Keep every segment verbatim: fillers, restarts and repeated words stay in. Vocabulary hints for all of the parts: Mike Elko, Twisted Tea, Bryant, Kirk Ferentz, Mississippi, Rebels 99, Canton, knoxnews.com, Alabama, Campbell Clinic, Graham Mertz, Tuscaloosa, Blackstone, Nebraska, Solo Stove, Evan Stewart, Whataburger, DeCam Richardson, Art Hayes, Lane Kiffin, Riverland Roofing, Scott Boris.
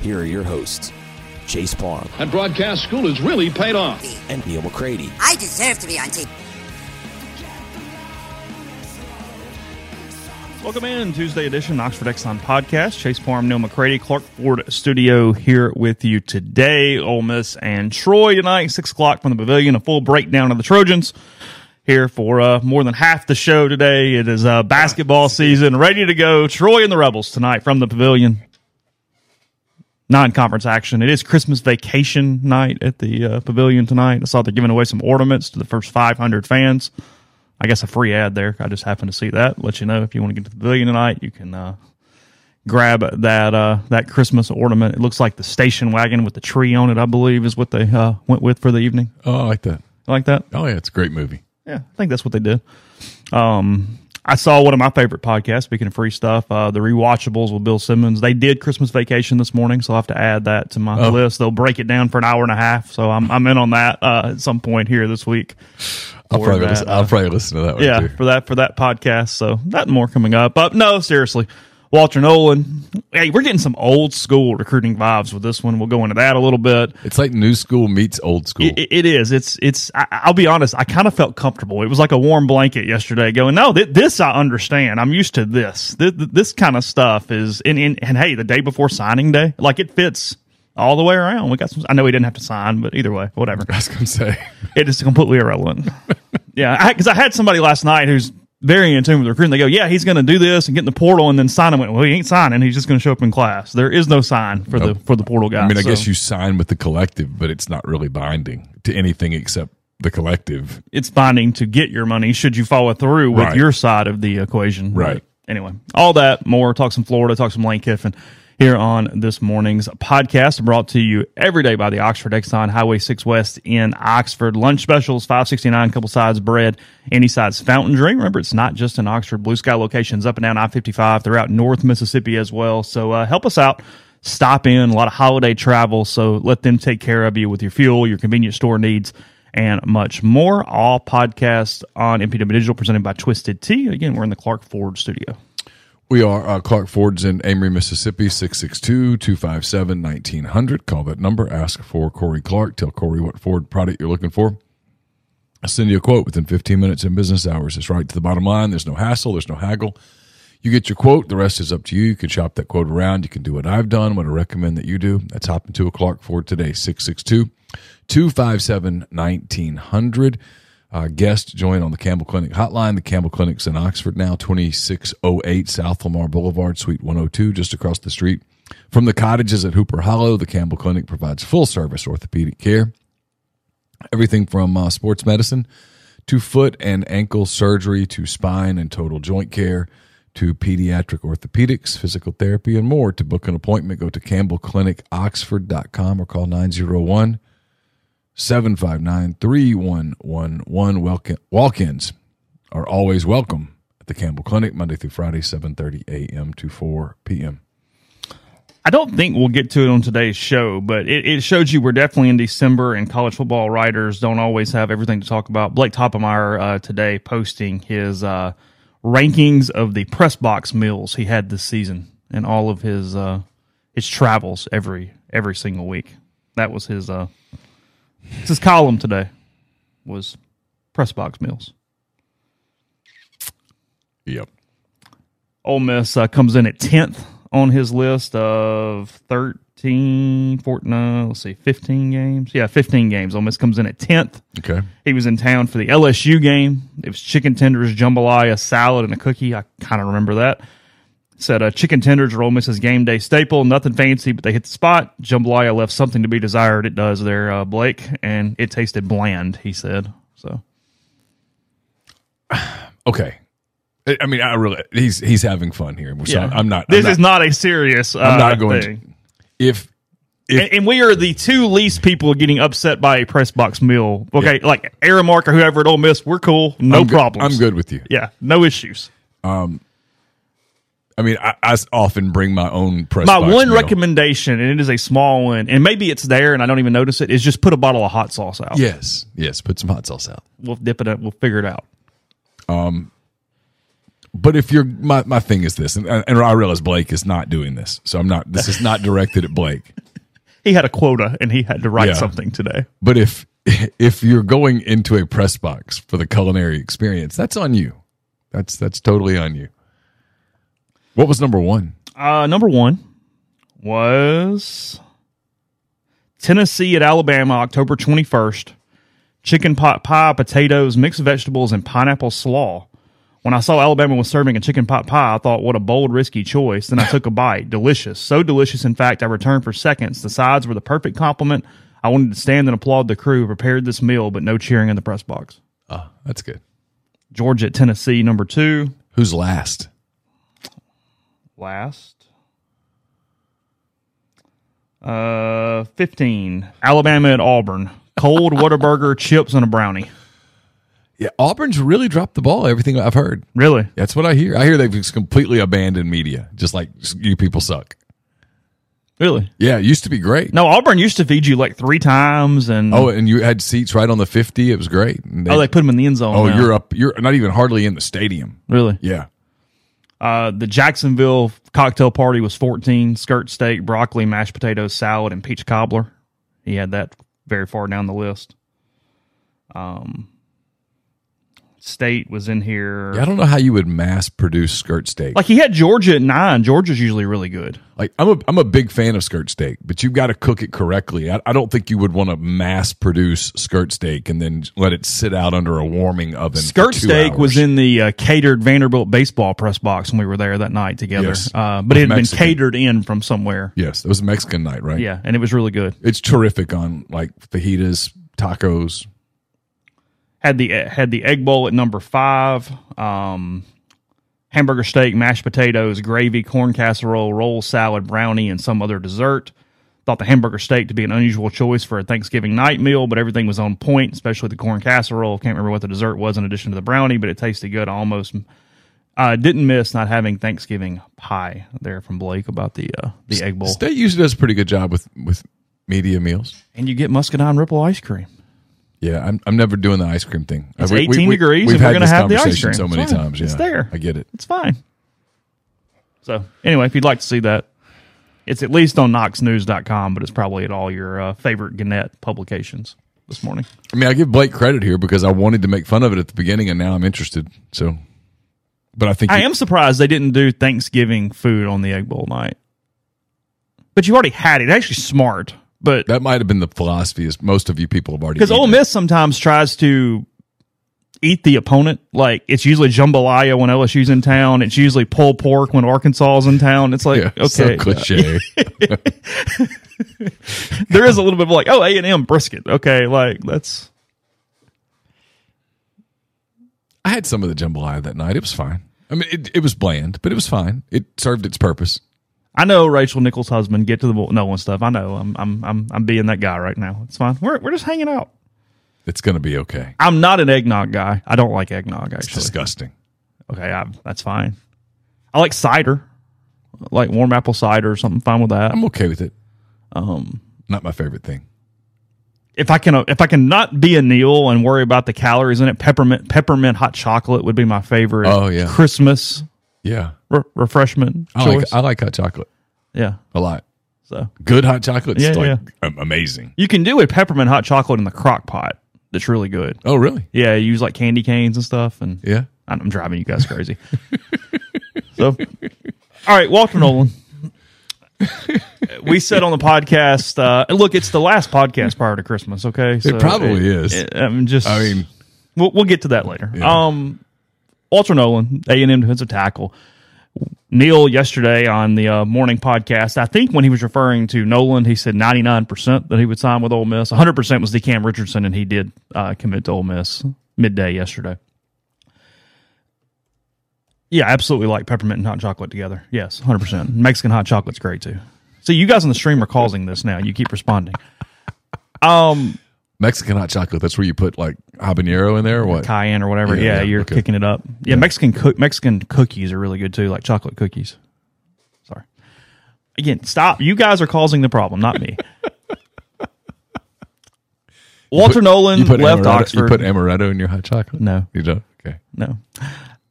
here are your hosts, Chase Palm. That broadcast school has really paid off. And Neil McCready. I deserve to be on T V. Welcome in, Tuesday edition, Oxford Exxon Podcast. Chase Palm, Neil McCready, Clark Ford Studio here with you today. Ole Miss and Troy tonight, six o'clock from the Pavilion, a full breakdown of the Trojans. Here for uh, more than half the show today. It is uh, basketball season, ready to go. Troy and the Rebels tonight from the Pavilion. Non-conference action. It is Christmas vacation night at the uh, Pavilion tonight. I saw they're giving away some ornaments to the first five hundred fans. I guess a free ad there. I just happened to see that. Let you know if you want to get to the Pavilion tonight, you can uh, grab that uh, that Christmas ornament. It looks like the station wagon with the tree on it, I believe, is what they uh, went with for the evening. Oh, I like that. I like that? Oh, yeah, it's a great movie. Yeah, I think that's what they did. Um, I saw one of my favorite podcasts, speaking of free stuff, uh, The Rewatchables with Bill Simmons. They did Christmas Vacation this morning, so I'll have to add that to my oh. list. They'll break it down for an hour and a half, so I'm I'm in on that uh, at some point here this week. I'll probably, that, listen, I'll uh, probably listen to that one, yeah, too. for that for that podcast, so that and more coming up. But no, seriously, Walter Nolen. Hey, we're getting some old school recruiting vibes with this one. We'll go into that a little bit. It's like new school meets old school. It, it is. It's. It's. I, I'll be honest. I kind of felt comfortable. It was like a warm blanket yesterday. Going, no, th- this I understand. I'm used to this. This, this kind of stuff is. And, and and hey, the day before signing day, like it fits all the way around. We got some. I know he didn't have to sign, but either way, whatever. I was gonna say it is completely irrelevant. Yeah, because I, I had somebody last night who's very in tune with the recruiting. They go, yeah, he's going to do this and get in the portal and then sign him. Well, he ain't signing. He's just going to show up in class. There is no sign for nope. the for the portal guy. I mean, I so. guess you sign with the collective, but it's not really binding to anything except the collective. It's binding to get your money should you follow through with right. your side of the equation. Right. right. Anyway, all that, more. Talk some Florida. Talk some Lane Kiffin here on this morning's podcast, brought to you every day by the Oxford Exxon, Highway six West in Oxford. Lunch specials, five sixty-nine, couple sides, bread, any size fountain drink. Remember, it's not just in Oxford. Blue Sky locations up and down I fifty-five throughout North Mississippi as well. So uh, help us out. Stop in. A lot of holiday travel, so let them take care of you with your fuel, your convenience store needs, and much more. All podcasts on M P W Digital presented by Twisted Tea. Again, we're in the Clark Ford Studio. We are uh, Clark Ford's in Amory, Mississippi, six six two, two five seven, nineteen hundred. Call that number. Ask for Corey Clark. Tell Corey what Ford product you're looking for. I'll send you a quote within fifteen minutes in business hours. It's right to the bottom line. There's no hassle. There's no haggle. You get your quote. The rest is up to you. You can shop that quote around. You can do what I've done, what I recommend that you do. That's hop into a Clark Ford today, six six two, two five seven, nineteen hundred. Uh, guest join on the Campbell Clinic hotline. The Campbell Clinic's in Oxford now, twenty-six oh eight South Lamar Boulevard, Suite one oh two, just across the street from the cottages at Hooper Hollow. The Campbell Clinic provides full-service orthopedic care, everything from uh, sports medicine to foot and ankle surgery to spine and total joint care to pediatric orthopedics, physical therapy, and more. To book an appointment, go to campbell clinic oxford dot com or call nine oh one, nine oh one, seven five nine, three one one one. Welcome. Walk-ins are always welcome at the Campbell Clinic, Monday through Friday, seven thirty a.m. to four p.m. I don't think we'll get to it on today's show, but it, it shows you we're definitely in December, and college football writers don't always have everything to talk about. Blake Toppemeyer uh, today posting his uh, rankings of the press box meals he had this season and all of his uh, his travels every every single week. That was his uh, his column today, was press box meals. Yep. Ole Miss uh, comes in at tenth on his list of thirteen, fourteen, no, let's see, fifteen games. Yeah, fifteen games. Ole Miss comes in at tenth. Okay. He was in town for the L S U game. It was chicken tenders, jambalaya, salad, and a cookie. I kind of remember that. It said uh, chicken tenders are Ole Miss's game day staple. Nothing fancy, but they hit the spot. Jambalaya left something to be desired. It does there, uh, Blake. And it tasted bland, he said. So, okay. I mean, I really he's he's having fun here. So yeah. I'm not. I'm this not, is not a serious. Uh, I'm not going thing. to. If, if and, and we are the two least people getting upset by a press box meal. Okay, yeah. Like Aramark or whoever at Ole Miss, we're cool. No I'm problems. Good. I'm good with you. Yeah, no issues. Um, I mean, I, I often bring my own press. My box one meal. recommendation, and it is a small one, and maybe it's there, and I don't even notice it. Is just put a bottle of hot sauce out. Yes, yes, put some hot sauce out. We'll dip it up. We'll figure it out. Um. But if you're my, my thing is this, and, and I realize Blake is not doing this, so I'm not. This is not directed at Blake. He had a quota, and he had to write yeah. something today. But if if you're going into a press box for the culinary experience, that's on you. That's that's totally on you. What was number one? Uh, number one was Tennessee at Alabama, October twenty-first. Chicken pot pie, potatoes, mixed vegetables, and pineapple slaw. When I saw Alabama was serving a chicken pot pie, I thought, what a bold, risky choice. Then I took a bite. Delicious. So delicious, in fact, I returned for seconds. The sides were the perfect compliment. I wanted to stand and applaud the crew who prepared this meal, but no cheering in the press box. Oh, that's good. Georgia at Tennessee, number two. Who's last? Last? Uh, fifteen. Alabama at Auburn. Cold Whataburger, chips, and a brownie. Yeah, Auburn's really dropped the ball, everything I've heard. Really? That's what I hear. I hear they've just completely abandoned media, just like you people suck. Really? Yeah, it used to be great. No, Auburn used to feed you like three times. and Oh, and you had seats right on the fifty. It was great. They, oh, they put them in the end zone. Oh, now. you're up. You're not even hardly in the stadium. Really? Yeah. Uh, the Jacksonville cocktail party was fourteen, skirt steak, broccoli, mashed potatoes, salad, and peach cobbler. He had that very far down the list. Um. State was in here. Yeah, I don't know how you would mass produce skirt steak. Like he had Georgia at nine. Georgia's usually really good. Like I'm a I'm a big fan of skirt steak, but you've got to cook it correctly. I, I don't think you would want to mass produce skirt steak and then let it sit out under a warming oven. Skirt for two steak hours. Was in the uh, catered Vanderbilt baseball press box when we were there that night together. Yes. Uh, but it, it had Mexican. been catered in from somewhere. Yes, it was a Mexican night, right? Yeah, and it was really good. It's terrific on like fajitas, tacos. Had the had the Egg Bowl at number five. Um, hamburger steak, mashed potatoes, gravy, corn casserole, roll, salad, brownie, and some other dessert. Thought the hamburger steak to be an unusual choice for a Thanksgiving night meal, but everything was on point, especially the corn casserole. Can't remember what the dessert was in addition to the brownie, but it tasted good. I almost uh, didn't miss not having Thanksgiving pie there from Blake about the uh, the Egg Bowl. State usually does a pretty good job with, with media meals. And you get Muscadine Ripple ice cream. Yeah, I'm I'm never doing the ice cream thing. It's we, eighteen we, degrees, we've and we're going to have the ice cream so many times. Yeah, it's there. I get it. It's fine. So anyway, if you'd like to see that, it's at least on knox news dot com, but it's probably at all your uh, favorite Gannett publications this morning. I mean, I give Blake credit here because I wanted to make fun of it at the beginning, and now I'm interested. So, but I think I you, am surprised they didn't do Thanksgiving food on the Egg Bowl night. But you already had it. Actually, smart. But that might have been the philosophy, is most of you people have already. Because Ole Miss sometimes tries to eat the opponent. Like it's usually jambalaya when L S U's in town. It's usually pulled pork when Arkansas's in town. It's like, yeah, okay, so cliche. There is a little bit of like, oh, A and M brisket. Okay, like that's. I had some of the jambalaya that night. It was fine. I mean, it it was bland, but it was fine. It served its purpose. I know Rachel Nichols' husband, get to the bowl, no and stuff. I know. I'm I'm I'm I'm being that guy right now. It's fine. We're we're just hanging out. It's gonna be okay. I'm not an eggnog guy. I don't like eggnog. Actually, it's disgusting. Okay, I, that's fine. I like cider. like warm apple cider or something, fine with that. I'm okay with it. Um, not my favorite thing. If I can, if I can not be a Neil and worry about the calories in it, peppermint peppermint hot chocolate would be my favorite. Oh yeah, Christmas. Yeah, re- refreshment. I choice. like I like hot chocolate. Yeah, a lot. So good hot chocolate is yeah, like yeah. amazing. You can do a peppermint hot chocolate in the crock pot. That's really good. Oh really? Yeah, you use like candy canes and stuff. And yeah, I'm driving you guys crazy. So, all right, Walter Nolen. We said on the podcast, uh, look, it's the last podcast prior to Christmas, okay? So it probably it, is. It, I'm just, I mean, we'll, we'll get to that later. Yeah. Um, Walter Nolen, A and M defensive tackle. Neil, yesterday on the uh, morning podcast, I think when he was referring to Nolen, he said ninety-nine percent that he would sign with Ole Miss. one hundred percent was DeCam Richardson, and he did uh, commit to Ole Miss midday yesterday. Yeah, absolutely like peppermint and hot chocolate together. Yes, one hundred percent. Mexican hot chocolate's great, too. See, you guys on the stream are causing this now. You keep responding. Um, Mexican hot chocolate, that's where you put, like, habanero in there or what? Cayenne or whatever. Yeah, yeah, yeah you're okay. kicking it up. Yeah, yeah. Mexican co- Mexican cookies are really good, too, like chocolate cookies. Sorry. Again, stop. You guys are causing the problem, not me. Walter put, Nolen left amaretto, Oxford. You put amaretto in your hot chocolate? No. You don't? Okay. No.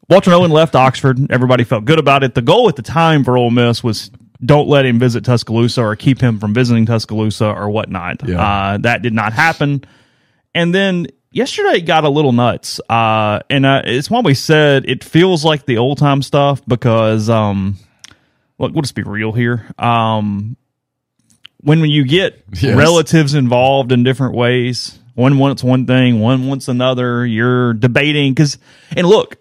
Walter Nolen left Oxford. Everybody felt good about it. The goal at the time for Ole Miss was don't let him visit Tuscaloosa or keep him from visiting Tuscaloosa or whatnot. Yeah. Uh, that did not happen. And then yesterday it got a little nuts. Uh, and uh, it's why we said it feels like the old-time stuff because, um, look, we'll just be real here. Um, when, when you get yes. relatives involved in different ways, one wants one thing, one wants another, you're debating. 'Cause, and look,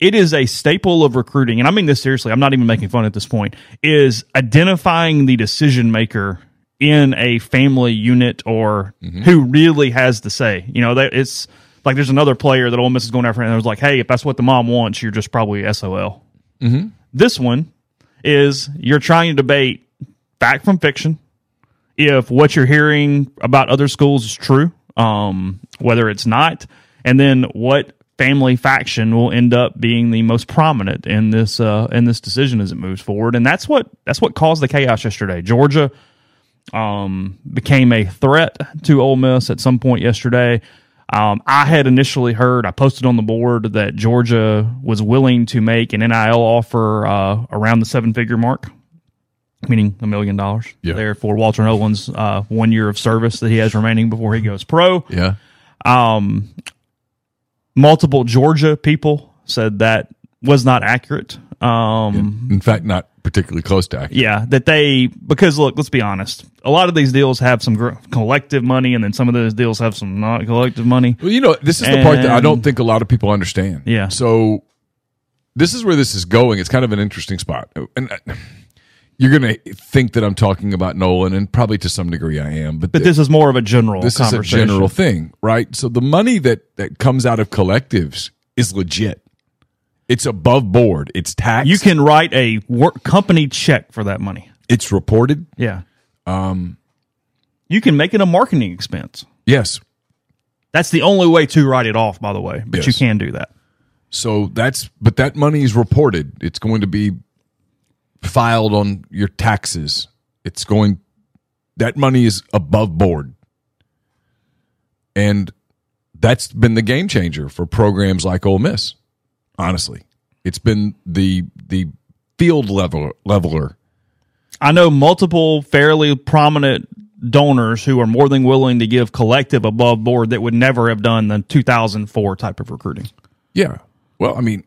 it is a staple of recruiting, and I mean this seriously, I'm not even making fun at this point, is identifying the decision maker in a family unit or mm-hmm. who really has the say. You know, they, it's like there's another player that Ole Miss is going after, and it was like, hey, if that's what the mom wants, you're just probably S O L. Mm-hmm. This one is you're trying to debate fact from fiction, if what you're hearing about other schools is true, um, whether it's not, and then what family faction will end up being the most prominent in this uh, in this decision as it moves forward, and that's what that's what caused the chaos yesterday. Georgia um, became a threat to Ole Miss at some point yesterday. Um, I had initially heard, I posted on the board that Georgia was willing to make an N I L offer uh, around the seven-figure mark, meaning a million dollars. Yeah. There for Walter Nolen's uh, one year of service that he has remaining before he goes pro. Yeah. Um. Multiple Georgia people said that was not accurate. Um, in fact, not particularly close to accurate. Yeah, that they, because look, let's be honest. A lot of these deals have some gr- collective money, and then some of those deals have some not collective money. Well, you know, this is and, the part that I don't think a lot of people understand. Yeah. So this is where this is going. It's kind of an interesting spot. And I, you're going to think that I'm talking about Nolen, and probably to some degree I am. But, but this is more of a general this conversation. This is a general thing, right? So the money that, that comes out of collectives is legit. It's above board. It's taxed. You can write a work company check for that money. It's reported. Yeah. Um, you can make it a marketing expense. Yes. That's the only way to write it off, by the way. But yes. you can do that. So that's, but that money is reported. It's going to be filed on your taxes. It's going, that money is above board. And that's been the game changer for programs like Ole Miss. Honestly, it's been the the field level leveler. I know multiple fairly prominent donors who are more than willing to give collective above board that would never have done the two thousand four type of recruiting. Yeah. Well, I mean,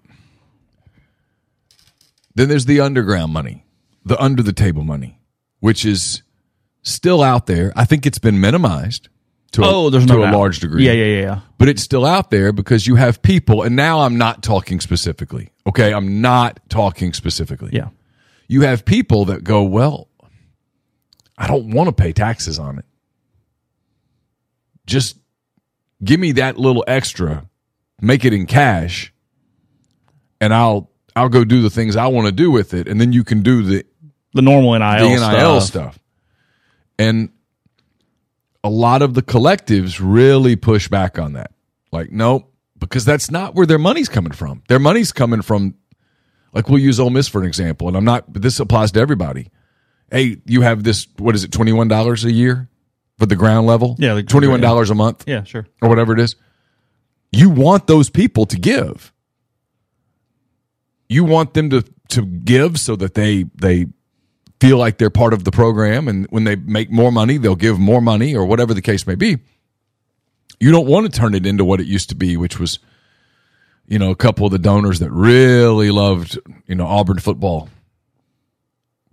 then there's the underground money, the under-the-table money, which is still out there. I think it's been minimized to, oh, a, to no a large degree. Yeah, yeah, yeah. But it's still out there because you have people, and now I'm not talking specifically, okay? I'm not talking specifically. Yeah. You have people that go, well, I don't want to pay taxes on it. Just give me that little extra, make it in cash, and I'll... I'll go do the things I want to do with it, and then you can do the the normal N I L, the N I L stuff. stuff. And a lot of the collectives really push back on that. Like, no, because that's not where their money's coming from. Their money's coming from Like, we'll use Ole Miss for an example, and I'm not, but this applies to everybody. Hey, you have this, what is it, twenty-one dollars a year for the ground level? Yeah, like twenty-one dollars yeah. a month. Yeah, sure. Or whatever it is. You want those people to give. You want them to, to give so that they they feel like they're part of the program, and when they make more money, they'll give more money or whatever the case may be. You don't want to turn it into what it used to be, which was, you know, a couple of the donors that really loved, you know, Auburn football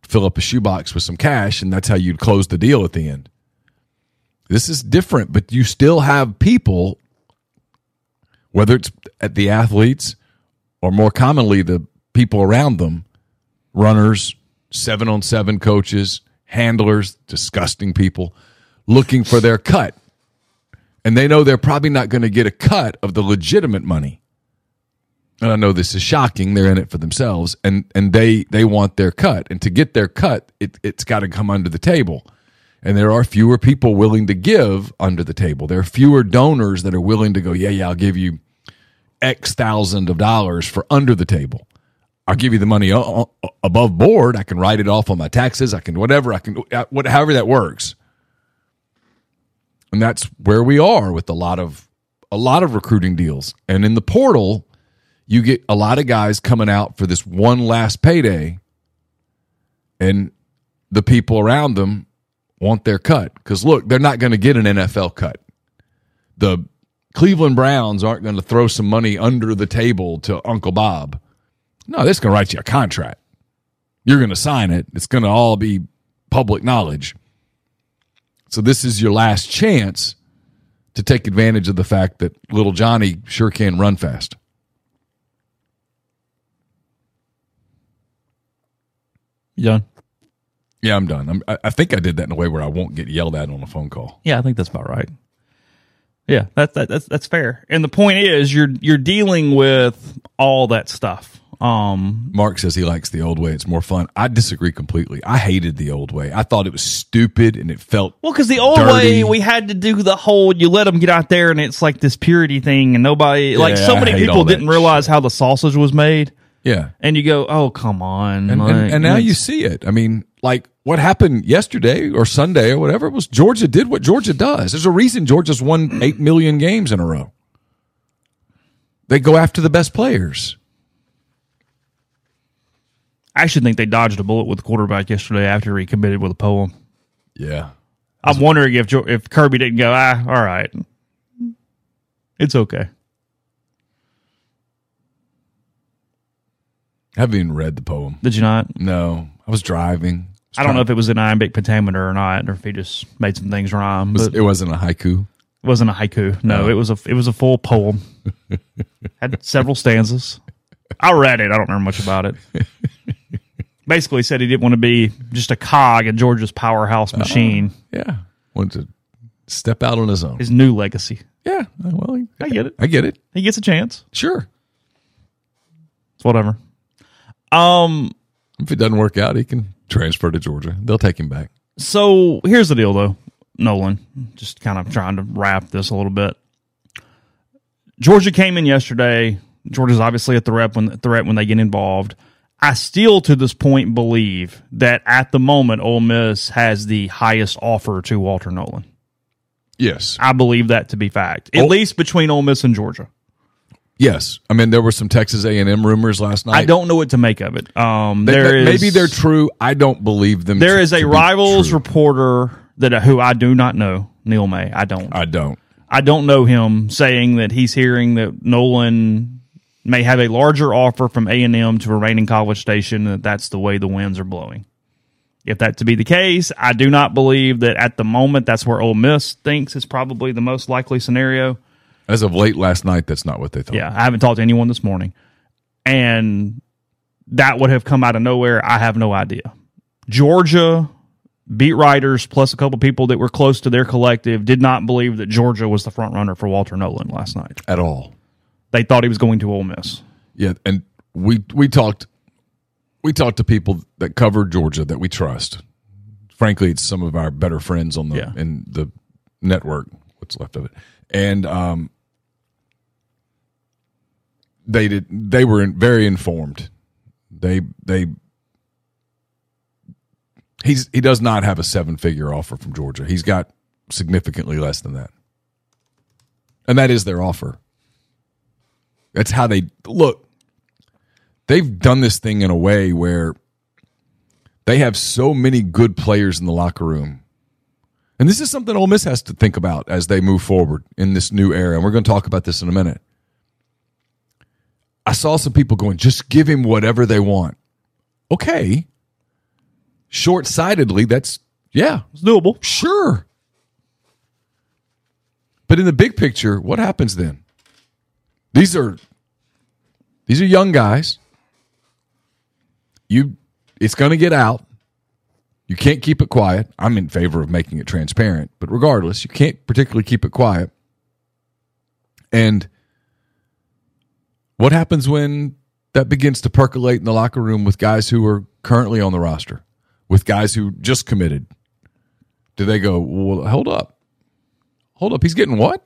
fill up a shoebox with some cash, and that's how you'd close the deal at the end. This is different, but you still have people, whether it's at the athletes or more commonly the people around them, runners, seven-on-seven coaches, handlers, disgusting people, looking for their cut. And they know they're probably not going to get a cut of the legitimate money. And I know this is shocking. They're in it for themselves, and and they they want their cut. And to get their cut, it, it's got to come under the table. And there are fewer people willing to give under the table. There are fewer donors that are willing to go, yeah, yeah, I'll give you X thousand of dollars for under the table. I'll give you the money o- above board. I can write it off on my taxes. I can whatever. I can what, however that works. And that's where we are with a lot of a lot of recruiting deals. And in the portal, you get a lot of guys coming out for this one last payday, and the people around them want their cut. Because, look, they're not going to get an N F L cut. The Cleveland Browns aren't going to throw some money under the table to Uncle Bob. No, they're just going to write you a contract. You're going to sign it. It's going to all be public knowledge. So this is your last chance to take advantage of the fact that little Johnny sure can run fast. You done? Yeah, I'm done. I'm, I, I think I did that in a way where I won't get yelled at on a phone call. Yeah, I think that's about right. Yeah, that's that, that's that's fair. And the point is, you're you're dealing with all that stuff. Um, Mark says he likes the old way; it's more fun. I disagree completely. I hated the old way. I thought it was stupid, and it felt well because the old dirty. way we had to do the whole you let them get out there, and it's like this purity thing, and nobody yeah, like so many people didn't realize shit. how the sausage was made. Yeah. And you go, oh, come on. And, like, and, and now you see it. I mean, like what happened yesterday or Sunday or whatever, it was Georgia did what Georgia does. There's a reason Georgia's won eight million games in a row. They go after the best players. I should think they dodged a bullet with the quarterback yesterday after he committed with a poem. Yeah. I'm wondering if if Kirby didn't go, ah, all right. It's okay. I haven't even read the poem. Did you not? No. I was driving. I, was I don't know if it was an iambic pentameter or not, or if he just made some things rhyme. But it wasn't a haiku? It wasn't a haiku. No, no. it was a it was a full poem. Had several stanzas. I read it. I don't remember much about it. Basically said he didn't want to be just a cog in Georgia's powerhouse machine. Uh, yeah. Wanted to step out on his own. His new legacy. Yeah. Well, he, I get it. I get it. He gets a chance. Sure. It's whatever. Um, if it doesn't work out, he can transfer to Georgia. They'll take him back. So here's the deal, though, Nolen. Just kind of trying to wrap this a little bit. Georgia came in yesterday. Georgia's obviously a threat when, a threat when they get involved. I still, to this point, believe that at the moment, Ole Miss has the highest offer to Walter Nolen. Yes. I believe that to be fact, at Ole- least between Ole Miss and Georgia. Yes. I mean, there were some Texas A and M rumors last night. I don't know what to make of it. Um, they, there is, maybe they're true. I don't believe them. There to, is a rivals reporter that who I do not know, Neil May. I don't. I don't. I don't know him, saying that he's hearing that Nolen may have a larger offer from A and M to remain in College Station, and that that's the way the winds are blowing. If that to be the case, I do not believe that at the moment that's where Ole Miss thinks is probably the most likely scenario. As of late last night, that's not what they thought. Yeah, I haven't talked to anyone this morning. And that would have come out of nowhere. I have no idea. Georgia beat writers, plus a couple people that were close to their collective, did not believe that Georgia was the front runner for Walter Nolen last night. At all. They thought he was going to Ole Miss. Yeah, and we we talked we talked to people that cover Georgia that we trust. Frankly, it's some of our better friends on the yeah. in the network, what's left of it. And um They did. They were very informed. They they he's he does not have a seven-figure offer from Georgia. He's got significantly less than that. And that is their offer. That's how they look. They've done this thing in a way where they have so many good players in the locker room. And this is something Ole Miss has to think about as they move forward in this new era. And we're going to talk about this in a minute. I saw some people going, just give him whatever they want. Okay. Short-sightedly, that's, yeah. It's doable. Sure. But in the big picture, what happens then? These are these are young guys. You, it's going to get out. You can't keep it quiet. I'm in favor of making it transparent, but regardless, you can't particularly keep it quiet. And what happens when that begins to percolate in the locker room with guys who are currently on the roster, with guys who just committed? Do they go, well, hold up. Hold up, he's getting what?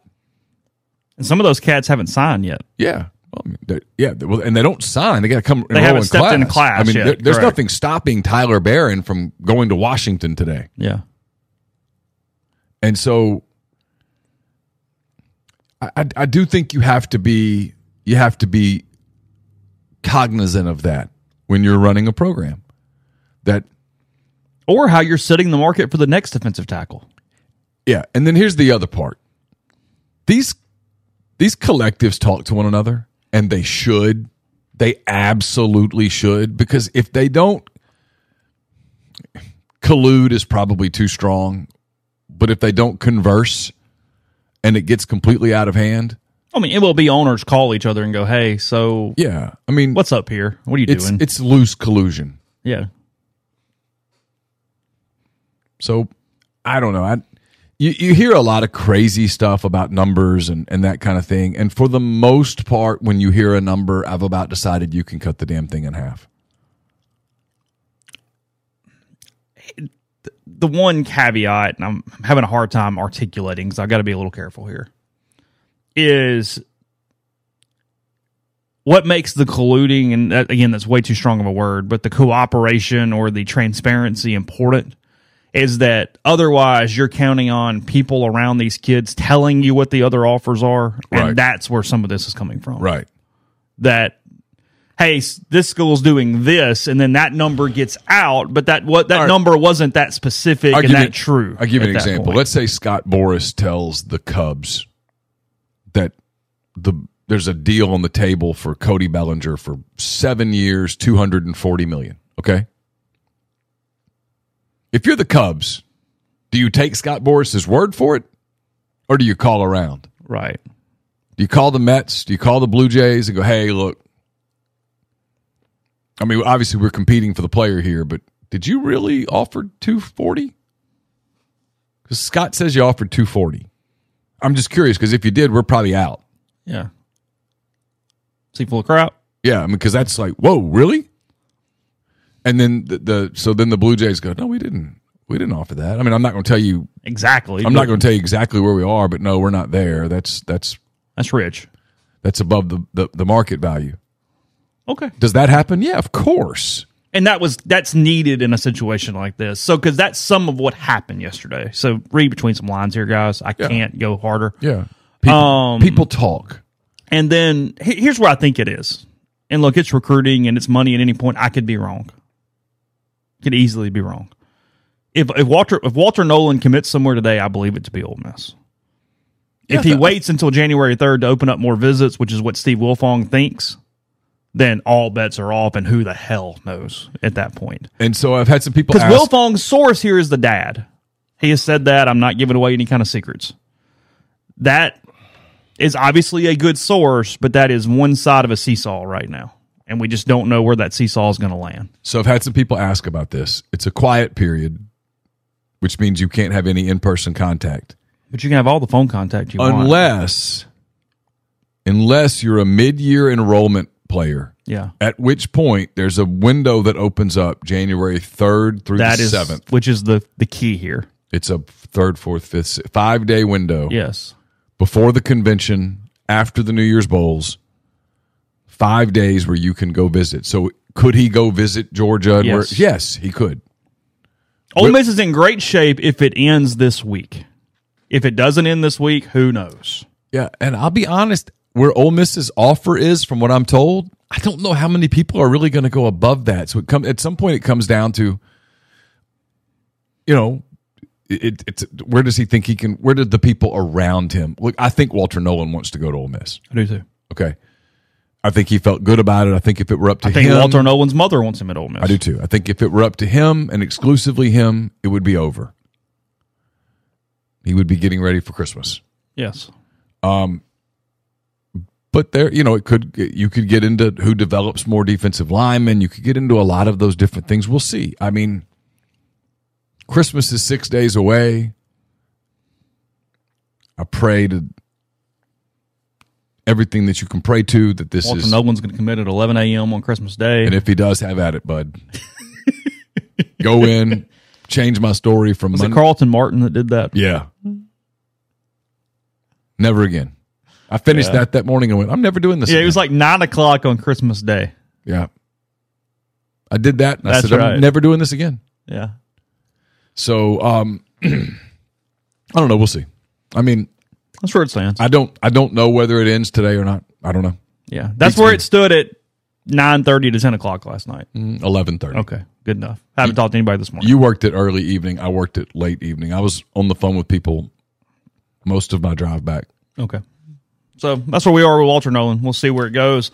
And some of those cats haven't signed yet. Yeah. Well, I mean, yeah, well, and they don't sign. They got to come enroll in class. They haven't stepped in class. I mean, yet. There, there's Correct. Nothing stopping Tyler Barron from going to Washington today. Yeah. And so I, I, I do think you have to be you have to be cognizant of that when you're running a program. That or how you're setting the market for the next defensive tackle. Yeah, and then here's the other part. These These collectives talk to one another, and they should. They absolutely should, because if they don't, collude is probably too strong, but if they don't converse and it gets completely out of hand. I mean, it will be owners call each other and go, hey, so yeah, I mean, what's up here? What are you it's, doing? It's loose collusion. Yeah. So, I don't know. I You, you hear a lot of crazy stuff about numbers and, and that kind of thing. And for the most part, when you hear a number, I've about decided you can cut the damn thing in half. The one caveat, and I'm having a hard time articulating, so I've got to be a little careful here, is what makes the colluding, and that, again, that's way too strong of a word, but the cooperation or the transparency important is that otherwise you're counting on people around these kids telling you what the other offers are, and right. That's where some of this is coming from. Right. That, hey, this school's doing this, and then that number gets out, but that what that right. number wasn't that specific I'll and that it, true. I'll give you an example. Point. Let's say Scott Boris tells the Cubs that the there's a deal on the table for Cody Bellinger for seven years, two hundred forty million dollars, okay? If you're the Cubs, do you take Scott Boris's word for it, or do you call around? Right. Do you call the Mets? Do you call the Blue Jays and go, hey, look, I mean, obviously we're competing for the player here, but did you really offer two forty? Because Scott says you offered two forty. I'm just curious, because if you did, we're probably out. Yeah. Is he full of crap? Yeah, I mean, because that's like, whoa, really? And then the, the so then the Blue Jays go, no, we didn't we didn't offer that. I mean, I'm not going to tell you exactly. I'm not going to tell you exactly where we are, but no, we're not there. That's that's that's rich. That's above the, the, the market value. Okay. Does that happen? Yeah, of course. And that was that's needed in a situation like this. So because that's some of what happened yesterday. So read between some lines here, guys. I yeah. can't go harder. Yeah. People, um, people talk. And then here's where I think it is. And look, it's recruiting and it's money. At any point, I could be wrong. Could easily be wrong. If if Walter if Walter Nolen commits somewhere today, I believe it to be Ole Miss. If yeah, he that, waits until January third to open up more visits, which is what Steve Wilfong thinks, then all bets are off, and who the hell knows at that point. And so I've had some people ask... Because Wilfong's source here is the dad. He has said that. I'm not giving away any kind of secrets. That is obviously a good source, but that is one side of a seesaw right now. And we just don't know where that seesaw is going to land. So I've had some people ask about this. It's a quiet period, which means you can't have any in-person contact. But you can have all the phone contact you unless, want. Unless you're a mid-year enrollment player. Yeah. At which point, there's a window that opens up January third through that the is, seventh. Which is the, the key here. It's a third, fourth, fifth, five-day window. Yes. Before the convention, after the New Year's Bowls. five days where you can go visit. So could he go visit Georgia? And yes. Where, yes, he could. Ole Miss is in great shape if it ends this week. If it doesn't end this week, who knows? Yeah, and I'll be honest, where Ole Miss's offer is, from what I'm told, I don't know how many people are really going to go above that. So it come, at some point, it comes down to, you know, it, it's where does he think he can? Where did the people around him look? I think Walter Nolen wants to go to Ole Miss. I do too. Okay, I think he felt good about it. I think if it were up to him, I think him, Walter Nolen's mother wants him at Ole Miss. I do too. I think if it were up to him and exclusively him, it would be over. He would be getting ready for Christmas. Yes. Um. But there, you know, it could you could get into who develops more defensive linemen. You could get into a lot of those different things. We'll see. I mean, Christmas is six days away. I pray to everything that you can pray to that this Walter is. Walter Nolen's going to commit at eleven a.m. on Christmas Day. And if he does, have at it, bud. Go in, change my story from. Was Monday. It Carlton Martin that did that? Yeah. Never again. I finished yeah. that that morning and went, I'm never doing this Yeah, again. It was like nine o'clock on Christmas Day. Yeah. I did that, and That's I said, right. I'm never doing this again. Yeah. So, um, I don't know. We'll see. I mean. That's where it stands. I don't I don't know whether it ends today or not. I don't know. Yeah. That's where it stood at nine thirty to ten o'clock last night. eleven thirty Okay. Good enough. I haven't you, talked to anybody this morning. You worked it early evening. I worked it late evening. I was on the phone with people most of my drive back. Okay. So that's where we are with Walter Nolen. We'll see where it goes.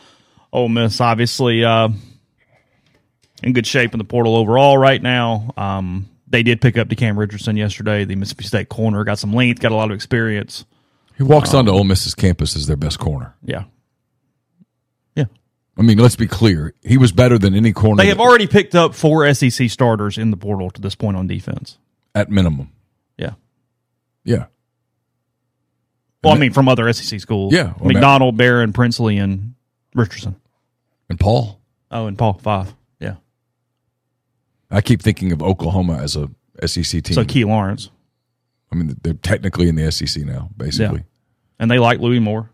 Ole Miss, obviously, uh, in good shape in the portal overall right now. Um, they did pick up DeCam Richardson yesterday, the Mississippi State corner. Got some length, got a lot of experience. He walks um, onto Ole Miss's campus as their best corner. Yeah. Yeah. I mean, let's be clear. He was better than any corner. They have already picked up four S E C starters in the portal to this point on defense. At minimum. Yeah. Yeah. Well, I mean, from other S E C schools. Yeah. Well, McDonald, that. Barron, Princely, and Richardson. And Paul. Oh, and Paul, five. Yeah. I keep thinking of Oklahoma as a S E C team. So, Key Lawrence. I mean, they're technically in the S E C now, basically. Yeah. And they like Louis Moore.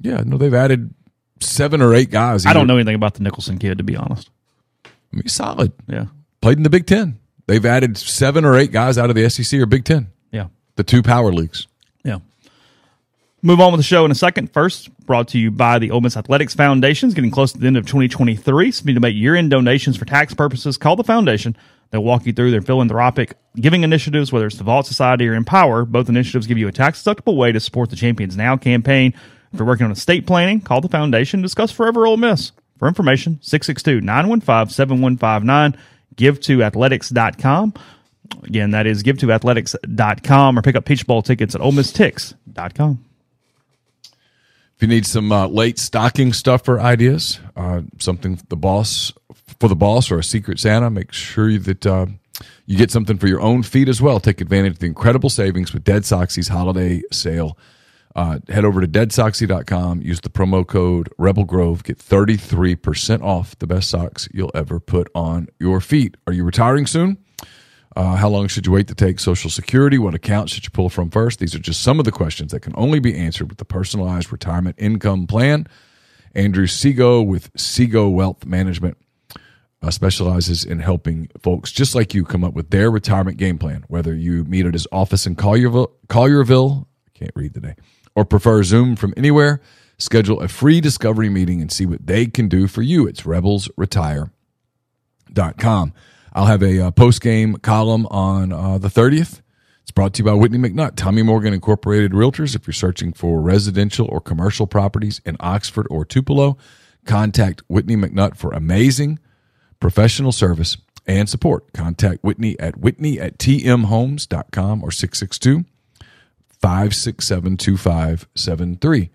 Yeah. No, they've added seven or eight guys. Either. I don't know anything about the Nicholson kid, to be honest. I mean, he's solid. Yeah. Played in the Big Ten. They've added seven or eight guys out of the S E C or Big Ten. Yeah. The two power leagues. Yeah. Move on with the show in a second. First, brought to you by the Ole Miss Athletics Foundations. Getting close to the end of twenty twenty-three. So you need to make year-end donations for tax purposes. Call the foundation. They'll walk you through their philanthropic giving initiatives, whether it's the Vault Society or Empower. Both initiatives give you a tax-deductible way to support the Champions Now campaign. If you're working on estate planning, call the foundation. Discuss Forever Ole Miss. For information, six six two, nine one five, seven one five nine. give to athletics dot com. Again, that is give to athletics dot com. Or pick up Peach Bowl tickets at ole miss ticks dot com. If you need some uh, late stocking stuffer ideas, uh, something the boss for the boss or a secret Santa, make sure that uh, you get something for your own feet as well. Take advantage of the incredible savings with Dead Soxy's holiday sale. Uh, head over to dead soxy dot com. Use the promo code RebelGrove. Get thirty-three percent off the best socks you'll ever put on your feet. Are you retiring soon? Uh, how long should you wait to take Social Security? What account should you pull from first? These are just some of the questions that can only be answered with the Personalized Retirement Income Plan. Andrew Sego with Sego Wealth Management uh, specializes in helping folks just like you come up with their retirement game plan, whether you meet at his office in Collierville, Collierville I can't read today, or prefer Zoom from anywhere. Schedule a free discovery meeting and see what they can do for you. It's rebels retire dot com. I'll have a uh, post-game column on uh, the thirtieth. It's brought to you by Whitney McNutt, Tommy Morgan Incorporated Realtors. If you're searching for residential or commercial properties in Oxford or Tupelo, contact Whitney McNutt for amazing professional service and support. Contact Whitney at whitney at tmhomes dot com or six six two, five six seven, two five seven three.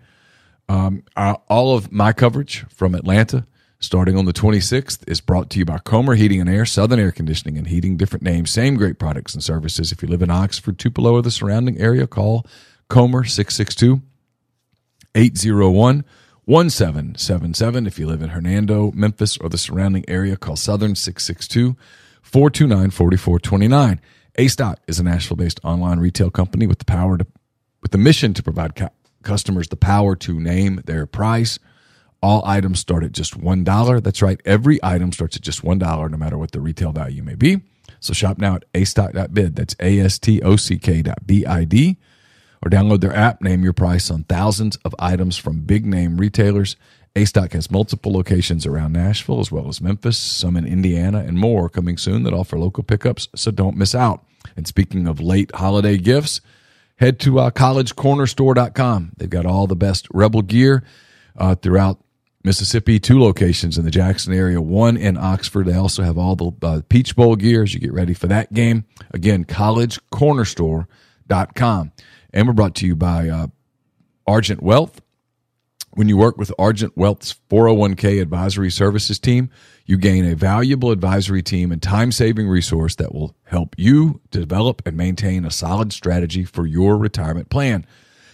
Um, our, all of my coverage from Atlanta starting on the twenty-sixth is brought to you by Comer Heating and Air, Southern Air Conditioning and Heating, different names, same great products and services. If you live in Oxford, Tupelo, or the surrounding area, call Comer six six two, eight zero one, one seven seven seven. If you live in Hernando, Memphis, or the surrounding area, call Southern six six two, four two nine, four four two nine. A-Stock is a Nashville-based online retail company with the power to, with the mission to provide cu- customers the power to name their price. All items start at just one dollar. That's right. Every item starts at just one dollar, no matter what the retail value may be. So shop now at astock dot bid. That's A-S-T-O-C-K dot B-I-D. Or download their app, name your price on thousands of items from big-name retailers. A-Stock has multiple locations around Nashville as well as Memphis, some in Indiana, and more coming soon that offer local pickups, so don't miss out. And speaking of late holiday gifts, head to uh, college corner store dot com. They've got all the best Rebel gear uh, throughout Mississippi, two locations in the Jackson area, one in Oxford. They also have all the uh, Peach Bowl gear as you get ready for that game. Again, college corner store dot com. And we're brought to you by uh, Argent Wealth. When you work with Argent Wealth's four oh one k advisory services team, you gain a valuable advisory team and time-saving resource that will help you develop and maintain a solid strategy for your retirement plan.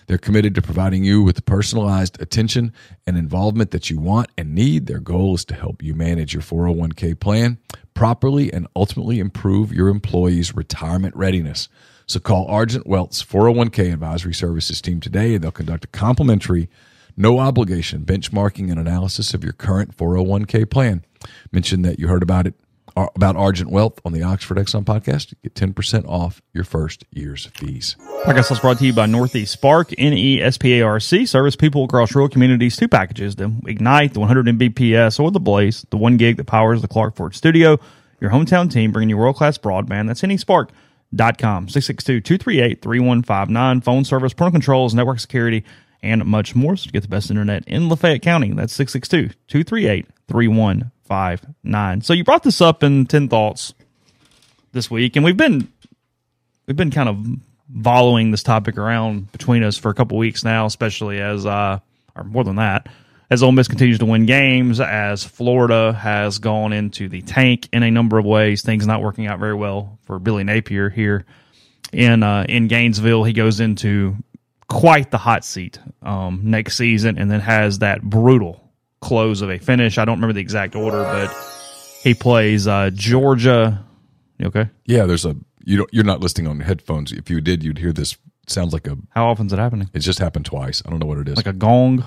They're committed to providing you with the personalized attention and involvement that you want and need. Their goal is to help you manage your four oh one k plan properly and ultimately improve your employees' retirement readiness. So call Argent Wealth's four oh one k advisory services team today, and they'll conduct a complimentary, no obligation benchmarking and analysis of your current four oh one k plan. Mention that you heard about it about Argent Wealth on the Oxford Exxon podcast. Get ten percent off your first year's fees. Our guest is brought to you by Northeast Spark, N E S P A R C. Service people across rural communities, two packages, the Ignite, the one hundred megabits per second, or the Blaze, the one gig that powers the Clark Ford studio. Your hometown team bringing you world-class broadband. That's N E Spark dot com, six six two, two three eight, three one five nine. Phone service, parental controls, network security, and much more. So to get the best internet in Lafayette County, that's six six two, two three eight, three one five nine. So you brought this up in ten Thoughts this week, and we've been we've been kind of volleying this topic around between us for a couple weeks now, especially as, uh, or more than that, as Ole Miss continues to win games, as Florida has gone into the tank in a number of ways. Things not working out very well for Billy Napier here in uh, in Gainesville. He goes into quite the hot seat um, next season, and then has that brutal close of a finish. I don't remember the exact order, but he plays uh, Georgia. You okay? Yeah, there's a you don't, you're not listening on headphones. If you did, you'd hear this. Sounds like a. How often is it happening? It's just happened twice. I don't know what it is. Like a gong.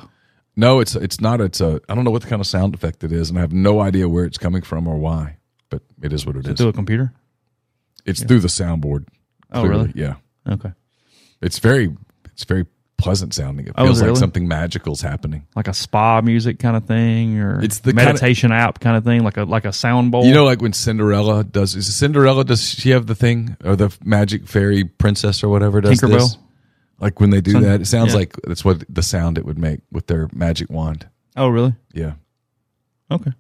No, it's it's not. It's a. I don't know what kind of sound effect it is, and I have no idea where it's coming from or why. But it is what it is. Is it through a computer? It's yeah. through the soundboard. Oh, clearly. Really? Yeah. Okay. It's very. It's very pleasant sounding. It feels oh, really? like something magical's happening, like a spa music kind of thing, or it's the meditation kind of, app kind of thing, like a like a sound bowl. You know, like when Cinderella does. Is Cinderella? Does she have the thing, or the magic fairy princess, or whatever? Does Tinkerbell. This? Like when they do Some, that, it sounds yeah. like that's what the sound it would make with their magic wand. Oh, really? Yeah. Okay.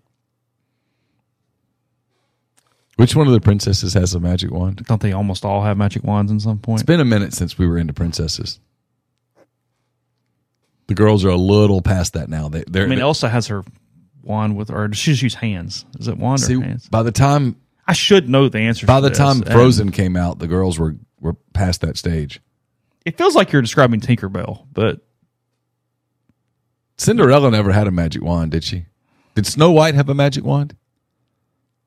Which one of the princesses has a magic wand? Don't they almost all have magic wands at some point? It's been a minute since we were into princesses. The girls are a little past that now. They, I mean, Elsa has her wand with, or does she just use hands? Is it wand see, or hands? By the time I should know the answer. By to the this. time Frozen and, came out, the girls were, were past that stage. It feels like you're describing Tinkerbell, but Cinderella never had a magic wand, did she? Did Snow White have a magic wand?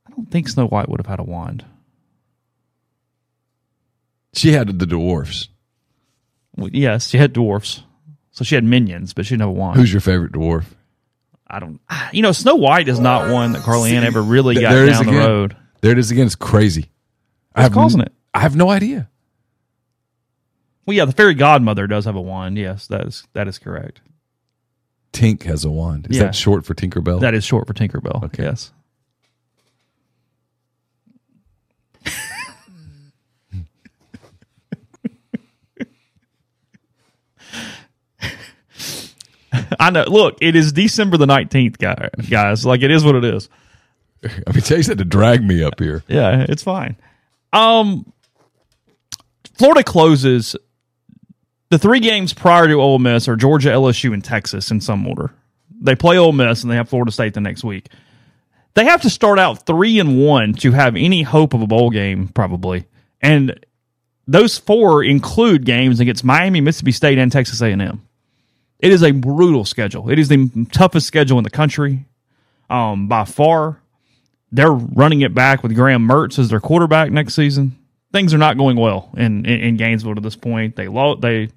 I don't think Snow White would have had a wand. She had the dwarfs. Well, yes, she had dwarfs. So she had minions, but she didn't have a wand. Who's your favorite dwarf? I don't You know, Snow White is not one that Carly Ann ever really got there down the again. road. There it is again. It's crazy. What's causing it? I have no idea. Well, yeah, the fairy godmother does have a wand. Yes, that is that is correct. Tink has a wand. Is yeah. that short for Tinkerbell? That is short for Tinkerbell, okay. Yes. I know. Look, it is December the nineteenth, guys. Like, it is what it is. I mean, Chase had to drag me up here. Yeah, it's fine. Um, Florida closes... The three games prior to Ole Miss are Georgia, L S U, and Texas in some order. They play Ole Miss, and they have Florida State the next week. They have to start out three and one to have any hope of a bowl game, probably. And those four include games against Miami, Mississippi State, and Texas A and M. It is a brutal schedule. It is the toughest schedule in the country um, by far. They're running it back with Graham Mertz as their quarterback next season. Things are not going well in, in, in Gainesville to this point. They lo- they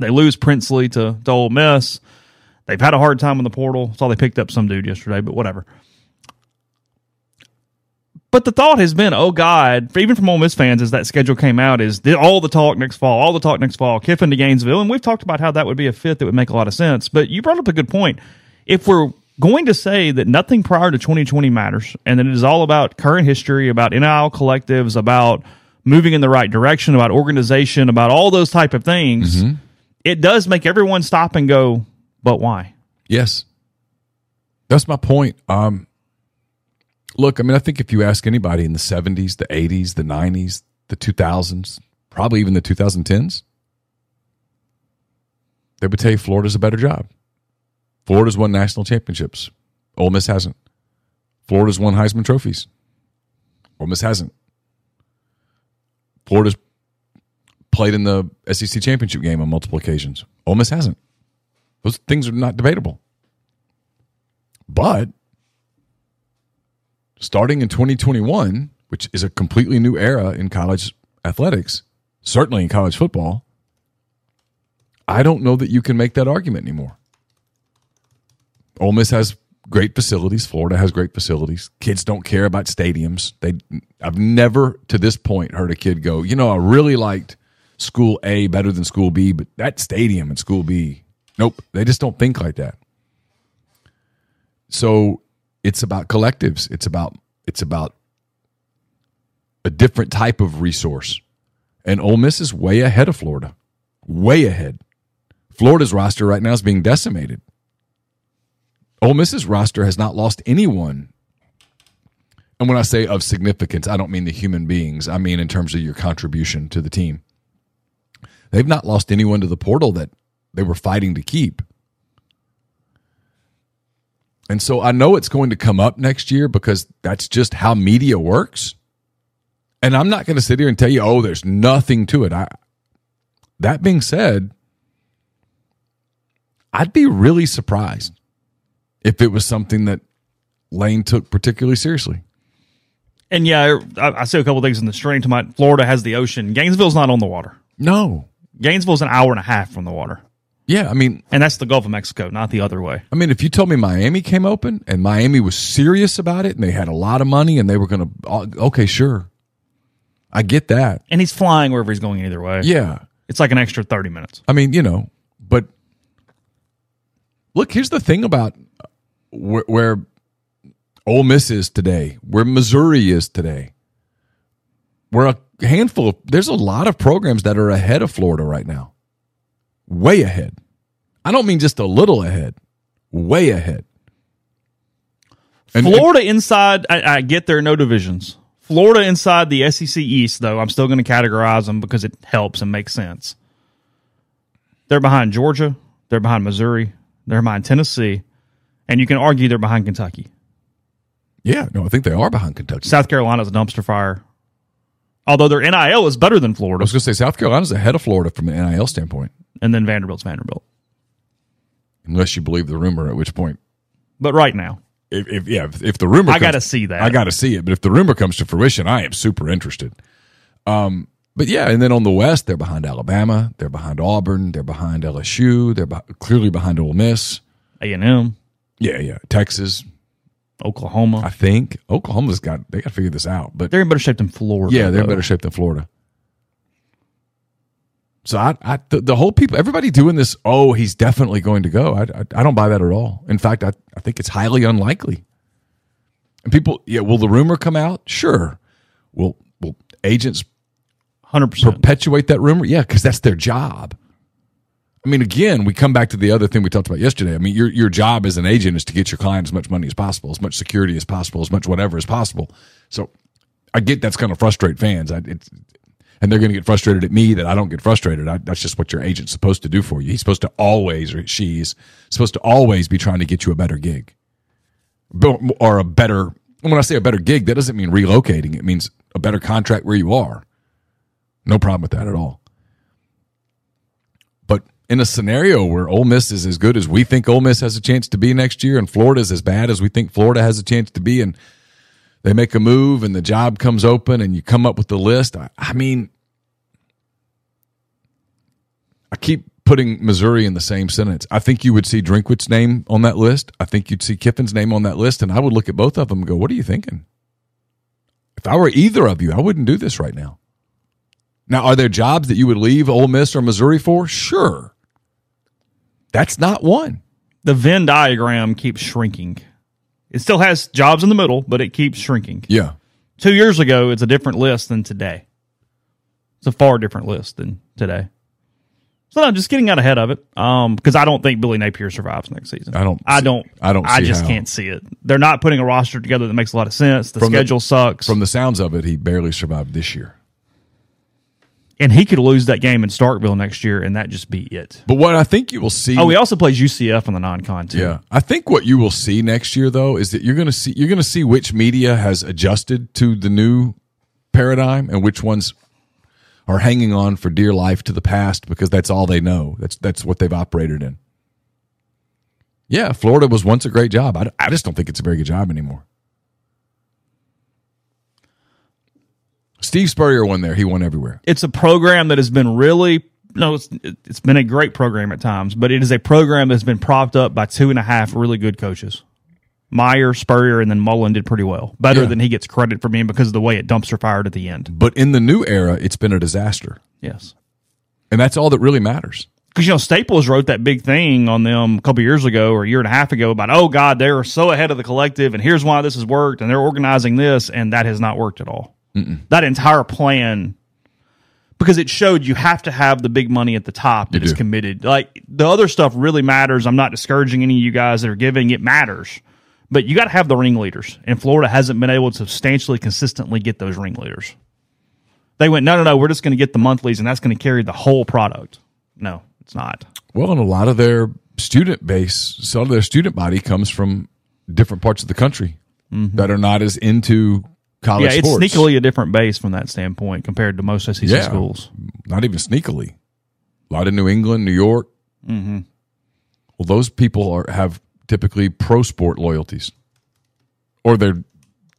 they lose Princely to, to Ole Miss. They've had a hard time in the portal. Saw they picked up some dude yesterday, but whatever. But the thought has been, oh, God, even from Ole Miss fans as that schedule came out, is all the talk next fall, all the talk next fall, Kiffin to Gainesville. And we've talked about how that would be a fit that would make a lot of sense. But you brought up a good point. If we're going to say that nothing prior to twenty twenty matters and that it is all about current history, about N I L collectives, about moving in the right direction, about organization, about all those type of things, mm-hmm. it does make everyone stop and go, but why? Yes. That's my point. Um Look, I mean, I think if you ask anybody in the seventies, the eighties, the nineties, the two thousands, probably even the twenty tens, they would tell you Florida's a better job. Florida's won national championships. Ole Miss hasn't. Florida's won Heisman trophies. Ole Miss hasn't. Florida's played in the S E C championship game on multiple occasions. Ole Miss hasn't. Those things are not debatable. But starting in twenty twenty-one, which is a completely new era in college athletics, certainly in college football, I don't know that you can make that argument anymore. Ole Miss has great facilities. Florida has great facilities. Kids don't care about stadiums. They, I've never to this point heard a kid go, you know, I really liked school A better than school B, but that stadium at school B, nope. They just don't think like that. So it's about collectives. It's about it's about a different type of resource. And Ole Miss is way ahead of Florida. Way ahead. Florida's roster right now is being decimated. Ole Miss's roster has not lost anyone. And when I say of significance, I don't mean the human beings. I mean in terms of your contribution to the team. They've not lost anyone to the portal that they were fighting to keep. And so I know it's going to come up next year because that's just how media works. And I'm not going to sit here and tell you, oh, there's nothing to it. I, that being said, I'd be really surprised if it was something that Lane took particularly seriously. And, yeah, I, I see a couple of things in the stream. To my, Florida has the ocean. Gainesville's not on the water. No. Gainesville's an hour and a half from the water. Yeah, I mean... And that's the Gulf of Mexico, not the other way. I mean, if you told me Miami came open and Miami was serious about it and they had a lot of money and they were going to... Okay, sure. I get that. And he's flying wherever he's going either way. Yeah. It's like an extra thirty minutes. I mean, you know, but... Look, here's the thing about where, where Ole Miss is today, where Missouri is today. We're a handful of... There's a lot of programs that are ahead of Florida right now. Way ahead. I don't mean just a little ahead. Way ahead. And, Florida and, inside, I, I get there are no divisions. Florida inside the S E C East, though, I'm still going to categorize them because it helps and makes sense. They're behind Georgia. They're behind Missouri. They're behind Tennessee. And you can argue they're behind Kentucky. Yeah, no, I think they are behind Kentucky. South Carolina's a dumpster fire. Although their N I L is better than Florida. I was going to say South Carolina's ahead of Florida from an N I L standpoint. And then Vanderbilt's Vanderbilt. Unless you believe the rumor, at which point. But right now. If, if yeah, if, if the rumor I comes, gotta see that. I gotta see it. But if the rumor comes to fruition, I am super interested. Um, but yeah, and then on the West, they're behind Alabama, they're behind Auburn, they're behind L S U, they're be- clearly behind Ole Miss. A and M. Yeah, yeah. Texas. Oklahoma. I think. Oklahoma's got they gotta figure this out. But they're in better shape than Florida. Yeah, they're though. in better shape than Florida. So I, I, the, the whole people, everybody doing this, oh, he's definitely going to go. I, I, I don't buy that at all. In fact, I, I think it's highly unlikely. And people, yeah, will the rumor come out? Sure. Will will agents one hundred percent perpetuate that rumor? Yeah, because that's their job. I mean, again, we come back to the other thing we talked about yesterday. I mean, your your job as an agent is to get your client as much money as possible, as much security as possible, as much whatever as possible. So I get that's going to frustrate fans. I, it's And they're going to get frustrated at me that I don't get frustrated. I, that's just what your agent's supposed to do for you. He's supposed to always, or she's supposed to always be trying to get you a better gig. Or a better, when I say a better gig, that doesn't mean relocating. It means a better contract where you are. No problem with that at all. But in a scenario where Ole Miss is as good as we think Ole Miss has a chance to be next year, and Florida's as bad as we think Florida has a chance to be, and they make a move and the job comes open and you come up with the list. I, I mean, I keep putting Missouri in the same sentence. I think you would see Drinkwitz's name on that list. I think you'd see Kiffin's name on that list, and I would look at both of them and go, what are you thinking? If I were either of you, I wouldn't do this right now. Now, are there jobs that you would leave Ole Miss or Missouri for? Sure. That's not one. The Venn diagram keeps shrinking. It still has jobs in the middle, but it keeps shrinking. Yeah. Two years ago, it's a different list than today. It's a far different list than today. So no, just getting out ahead of it, um, because I don't think Billy Napier survives next season. I don't. I don't. I don't. See I just how. Can't see it. They're not putting a roster together that makes a lot of sense. The from schedule the, sucks. From the sounds of it, he barely survived this year. And he could lose that game in Starkville next year, and that just be it. But what I think you will see. Oh, he also plays U C F on the non-con too. Yeah, I think what you will see next year though is that you're going to see you're going to see which media has adjusted to the new paradigm and which ones are hanging on for dear life to the past because that's all they know. That's that's what they've operated in. Yeah, Florida was once a great job. I, I just don't think it's a very good job anymore. Steve Spurrier won there. He won everywhere. It's a program that has been really no. It's it's been a great program at times, but it is a program that's been propped up by two and a half really good coaches. Meyer, Spurrier, and then Mullen did pretty well. Better yeah. than he gets credit for being because of the way it dumpster fired at the end. But in the new era, it's been a disaster. Yes. And that's all that really matters. Because, you know, Staples wrote that big thing on them a couple of years ago or a year and a half ago about, oh, God, they're so ahead of the collective, and here's why this has worked, and they're organizing this, and that has not worked at all. Mm-mm. That entire plan, because it showed you have to have the big money at the top that you is do. committed. Like, the other stuff really matters. I'm not discouraging any of you guys that are giving. It matters. But you got to have the ringleaders, and Florida hasn't been able to substantially, consistently get those ringleaders. They went, no, no, no, we're just going to get the monthlies, and that's going to carry the whole product. No, it's not. Well, and a lot of their student base, some of their student body comes from different parts of the country mm-hmm. that are not as into college sports. Yeah, it's sports. Sneakily a different base from that standpoint compared to most S E C yeah, schools. Not even sneakily. A lot of New England, New York. Mm-hmm. Well, those people are have... typically pro sport loyalties, or they're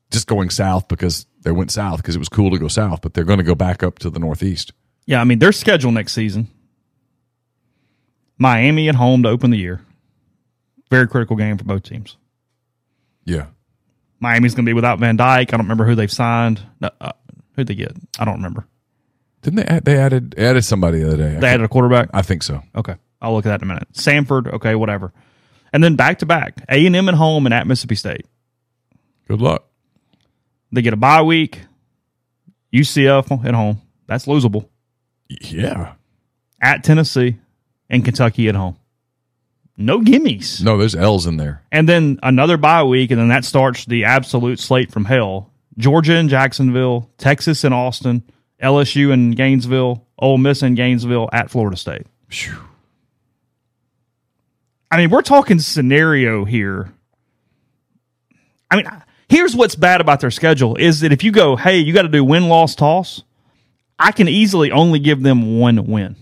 just going south because they went south because it was cool to go south, but they're going to go back up to the Northeast. Yeah, I mean, their schedule next season, Miami at home to open the year. Very critical game for both teams. Yeah. Miami's going to be without Van Dyke. I don't remember who they've signed. No, uh, who'd they get? I don't remember. Didn't they add, they added, added somebody the other day? They added a quarterback? I think so. Okay. I'll look at that in a minute. Samford, okay, whatever. And then back-to-back, A and M at home and at Mississippi State. Good luck. They get a bye week, U C F at home. That's losable. Yeah. At Tennessee and Kentucky at home. No gimmies. No, there's L's in there. And then another bye week, and then that starts the absolute slate from hell. Georgia and Jacksonville, Texas and Austin, L S U and Gainesville, Ole Miss and Gainesville at Florida State. Phew. I mean, we're talking scenario here. I mean, here's what's bad about their schedule is that if you go, hey, you got to do win, loss, toss, I can easily only give them one win.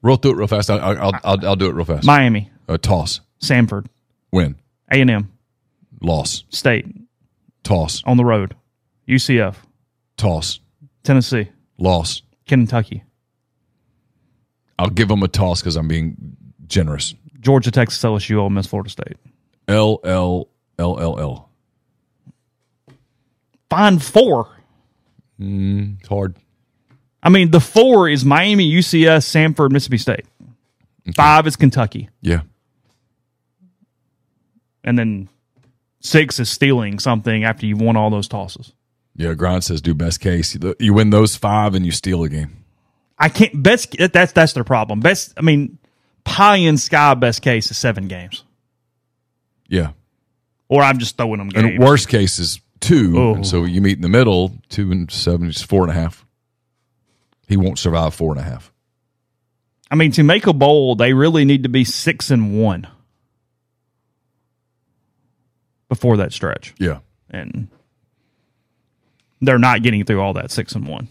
Roll through it real fast. I, I'll, I'll, I'll do it real fast. Miami. Uh, toss. Samford. Win. A and M. Loss. State. Toss. On the road. U C F. Toss. Tennessee. Loss. Kentucky. I'll give them a toss because I'm being... generous. Georgia, Texas, L S U, Ole Miss, Florida State. L, L, L, L, L. Find four. Mm, it's hard. I mean, the four is Miami, U C S, Samford, Mississippi State. Okay. Five is Kentucky. Yeah. And then six is stealing something after you've won all those tosses. Yeah, Grant says do best case. You win those five and you steal a game. I can't. Best. That's, that's their problem. Best. I mean... pie in sky best case is seven games. Yeah. Or I'm just throwing them games. And worst case is two. Oh. And so you meet in the middle, two and seven is four and a half. He won't survive four and a half. I mean, to make a bowl, they really need to be six and one before that stretch. Yeah. And they're not getting through all that six and one.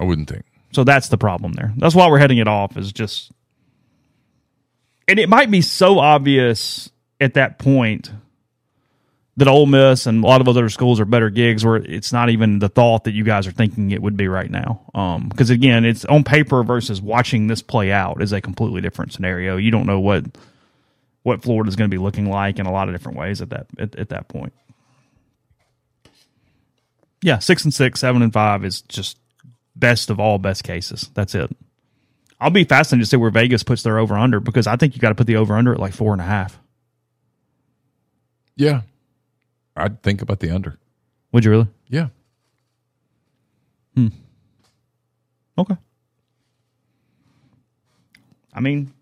I wouldn't think. So that's the problem there. That's why we're heading it off is just... and it might be so obvious at that point that Ole Miss and a lot of other schools are better gigs, where it's not even the thought that you guys are thinking it would be right now. Because, um, again, it's on paper versus watching this play out is a completely different scenario. You don't know what what Florida is going to be looking like in a lot of different ways at that at, at that point. Yeah, six and six, seven and five is just best of all best cases. That's it. I'll be fascinated to see where Vegas puts their over under, because I think you got to put the over under at like four and a half. Yeah. I'd think about the under. Would you really? Yeah. Hmm. Okay. I mean,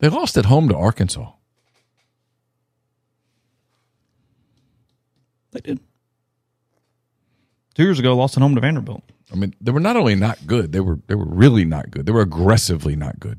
they lost at home to Arkansas. They did. Two years ago, lost at home to Vanderbilt. I mean, they were not only not good, they were they were really not good. They were aggressively not good.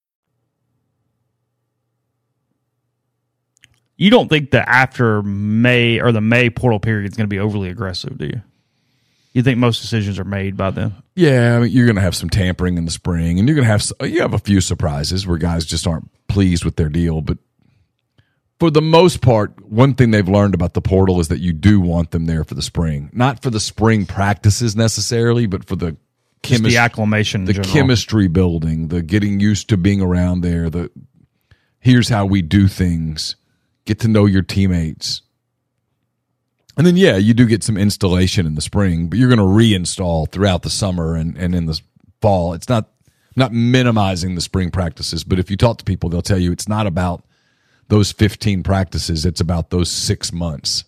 You don't think the after May or the May portal period is going to be overly aggressive, do you? You think most decisions are made by then? Yeah, I mean, you're going to have some tampering in the spring, and you're going to have you have a few surprises where guys just aren't pleased with their deal. But for the most part, one thing they've learned about the portal is that you do want them there for the spring, not for the spring practices necessarily, but for the chemistry, the acclimation, the chemistry building, the getting used to being around there. The here's how we do things. Get to know your teammates. And then, yeah, you do get some installation in the spring, but you're going to reinstall throughout the summer and, and in the fall. It's not not minimizing the spring practices, but if you talk to people, they'll tell you it's not about those fifteen practices. It's about those six months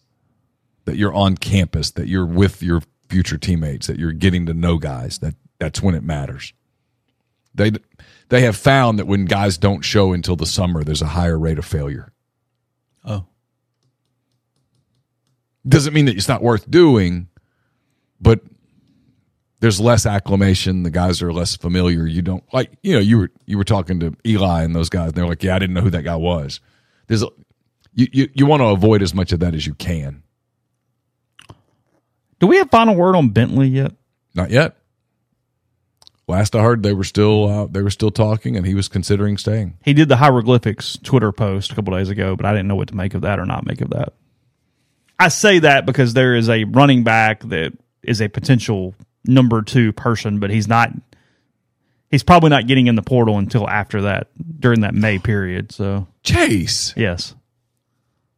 that you're on campus, that you're with your future teammates, that you're getting to know guys. That that's when it matters. They they have found that when guys don't show until the summer, there's a higher rate of failure. Oh. Doesn't mean that it's not worth doing, but there's less acclimation. The guys are less familiar. You don't like, you know, you were you were talking to Eli and those guys, and they're like, yeah, I didn't know who that guy was. There's a, you, you you want to avoid as much of that as you can. Do we have final word on Bentley yet? Not yet. Last I heard, they were still uh, they were still talking, and he was considering staying. He did the hieroglyphics Twitter post a couple days ago, but I didn't know what to make of that or not make of that. I say that because there is a running back that is a potential number two person, but he's not. He's probably not getting in the portal until after that, during that May period. So Chase, yes,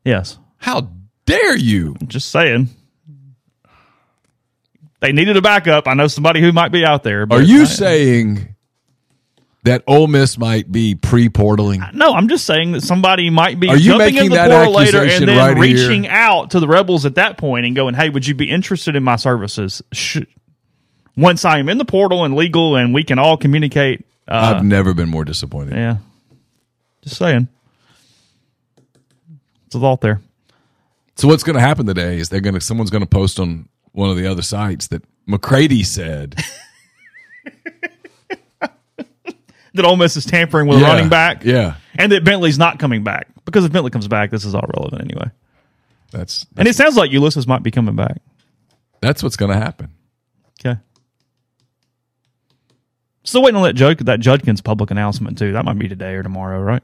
yes. How dare you? I'm just saying. They needed a backup. I know somebody who might be out there. But Are you I, saying that Ole Miss might be pre-portaling? No, I'm just saying that somebody might be Are you jumping in the portal later and then right reaching here? out to the Rebels at that point and going, hey, would you be interested in my services? Should, once I am in the portal and legal and we can all communicate. Uh, I've never been more disappointed. Yeah. Just saying. It's a thought there. So what's going to happen today is they're going to someone's going to post on one of the other sites that McCready said that Ole Miss is tampering with yeah, a running back, yeah, and that Bentley's not coming back, because if Bentley comes back, this is all relevant anyway. That's, that's and it sounds like Ulysses might be coming back. That's what's going to happen. Okay. Still waiting on that joke, that Judkins public announcement too. That might be today or tomorrow, right?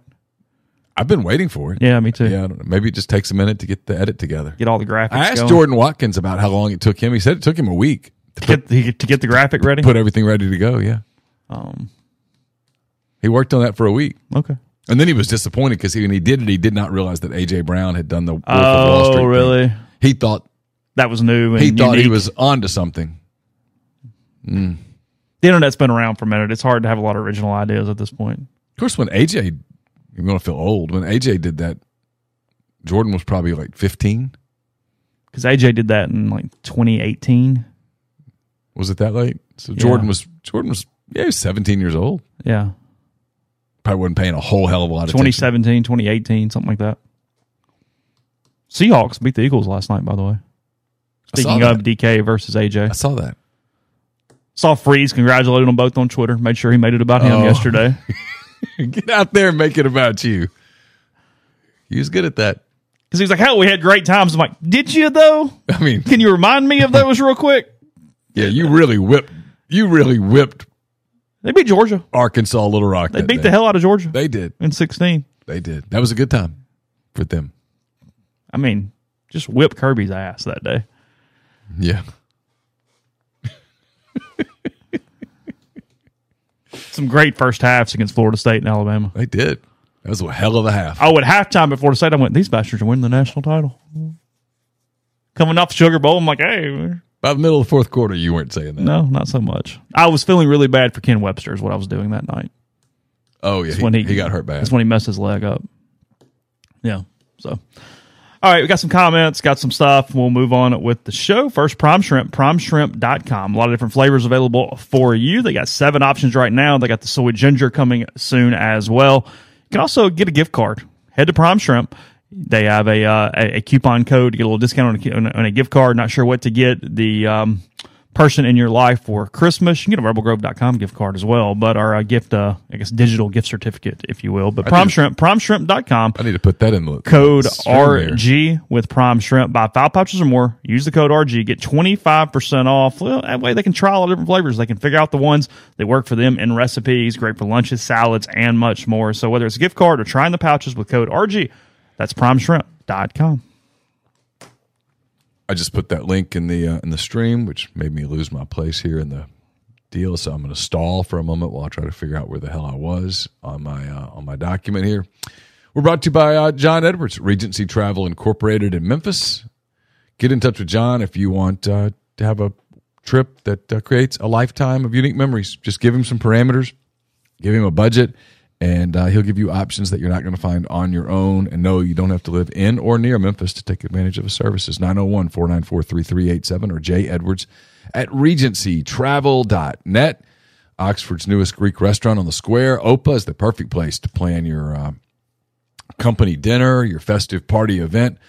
I've been waiting for it. Yeah, me too. Yeah, I don't know. Maybe it just takes a minute to get the edit together, get all the graphics. I asked going. Jordan Watkins about how long it took him. He said it took him a week to, put, to, get, to get the graphic ready, put everything ready to go. Yeah, um, he worked on that for a week. Okay, and then he was disappointed because when he did it, he did not realize that A J Brown had done the Wolf of Wall Street. Oh, really? Thing. He thought that was new. And he thought unique. He was onto something. Mm. The internet's been around for a minute. It's hard to have a lot of original ideas at this point. Of course, when A J, you're going to feel old. When A J did that, Jordan was probably like fifteen. Because A J did that in like twenty eighteen. Was it that late? So yeah. Jordan was, Jordan was, yeah, he was seventeen years old. Yeah. Probably wasn't paying a whole hell of a lot of twenty seventeen, attention. twenty eighteen, something like that. Seahawks beat the Eagles last night, by the way. Speaking of D K versus A J. I saw that. Saw Freeze congratulated them both on Twitter. Made sure he made it about him oh. yesterday. Get out there and make it about you. He was good at that. Because he was like, "Hell, we had great times." I'm like, "Did you though? I mean, can you remind me of those real quick?" Yeah, you really whipped. You really whipped. They beat Georgia, Arkansas, Little Rock. They beat day. the hell out of Georgia. They did in sixteen. They did. That was a good time for them. I mean, just whipped Kirby's ass that day. Yeah. Some great first halves against Florida State and Alabama. They did. That was a hell of a half. Oh, at halftime before Florida State, I went, these bastards are winning the national title. Coming off Sugar Bowl, I'm like, hey. By the middle of the fourth quarter, you weren't saying that. No, not so much. I was feeling really bad for Ken Webster is what I was doing that night. Oh, yeah. He, when he, he got hurt bad. That's when he messed his leg up. Yeah. So, all right, we got some comments, got some stuff. We'll move on with the show. First, Prime Shrimp, prime shrimp dot com. A lot of different flavors available for you. They got seven options right now. They got the soy ginger coming soon as well. You can also get a gift card. Head to Prime Shrimp. They have a uh, a coupon code to get a little discount on a, on a gift card. Not sure what to get the um, person in your life for Christmas. You can get a rebel grove dot com gift card as well, but our uh, gift, uh, I guess, digital gift certificate, if you will. But Prime Shrimp, prime shrimp dot com. I need to put that in the code R G there. With Prime Shrimp. Buy five pouches or more. Use the code R G. Get twenty-five percent off. Well, that way they can try all the different flavors. They can figure out the ones that work for them in recipes, great for lunches, salads, and much more. So whether it's a gift card or trying the pouches with code R G, that's prime shrimp dot com. I just put that link in the uh, in the stream, which made me lose my place here in the deal. So I'm going to stall for a moment while I try to figure out where the hell I was on my uh, on my document here. We're brought to you by uh, John Edwards, Regency Travel Incorporated in Memphis. Get in touch with John if you want uh, to have a trip that uh, creates a lifetime of unique memories. Just give him some parameters, give him a budget, and uh, he'll give you options that you're not going to find on your own. And no, you don't have to live in or near Memphis to take advantage of his services. nine oh one, four nine four, three three eight seven or jedwards at regency travel dot net. Oxford's newest Greek restaurant on the square, Opa, is the perfect place to plan your uh, company dinner, your festive party event.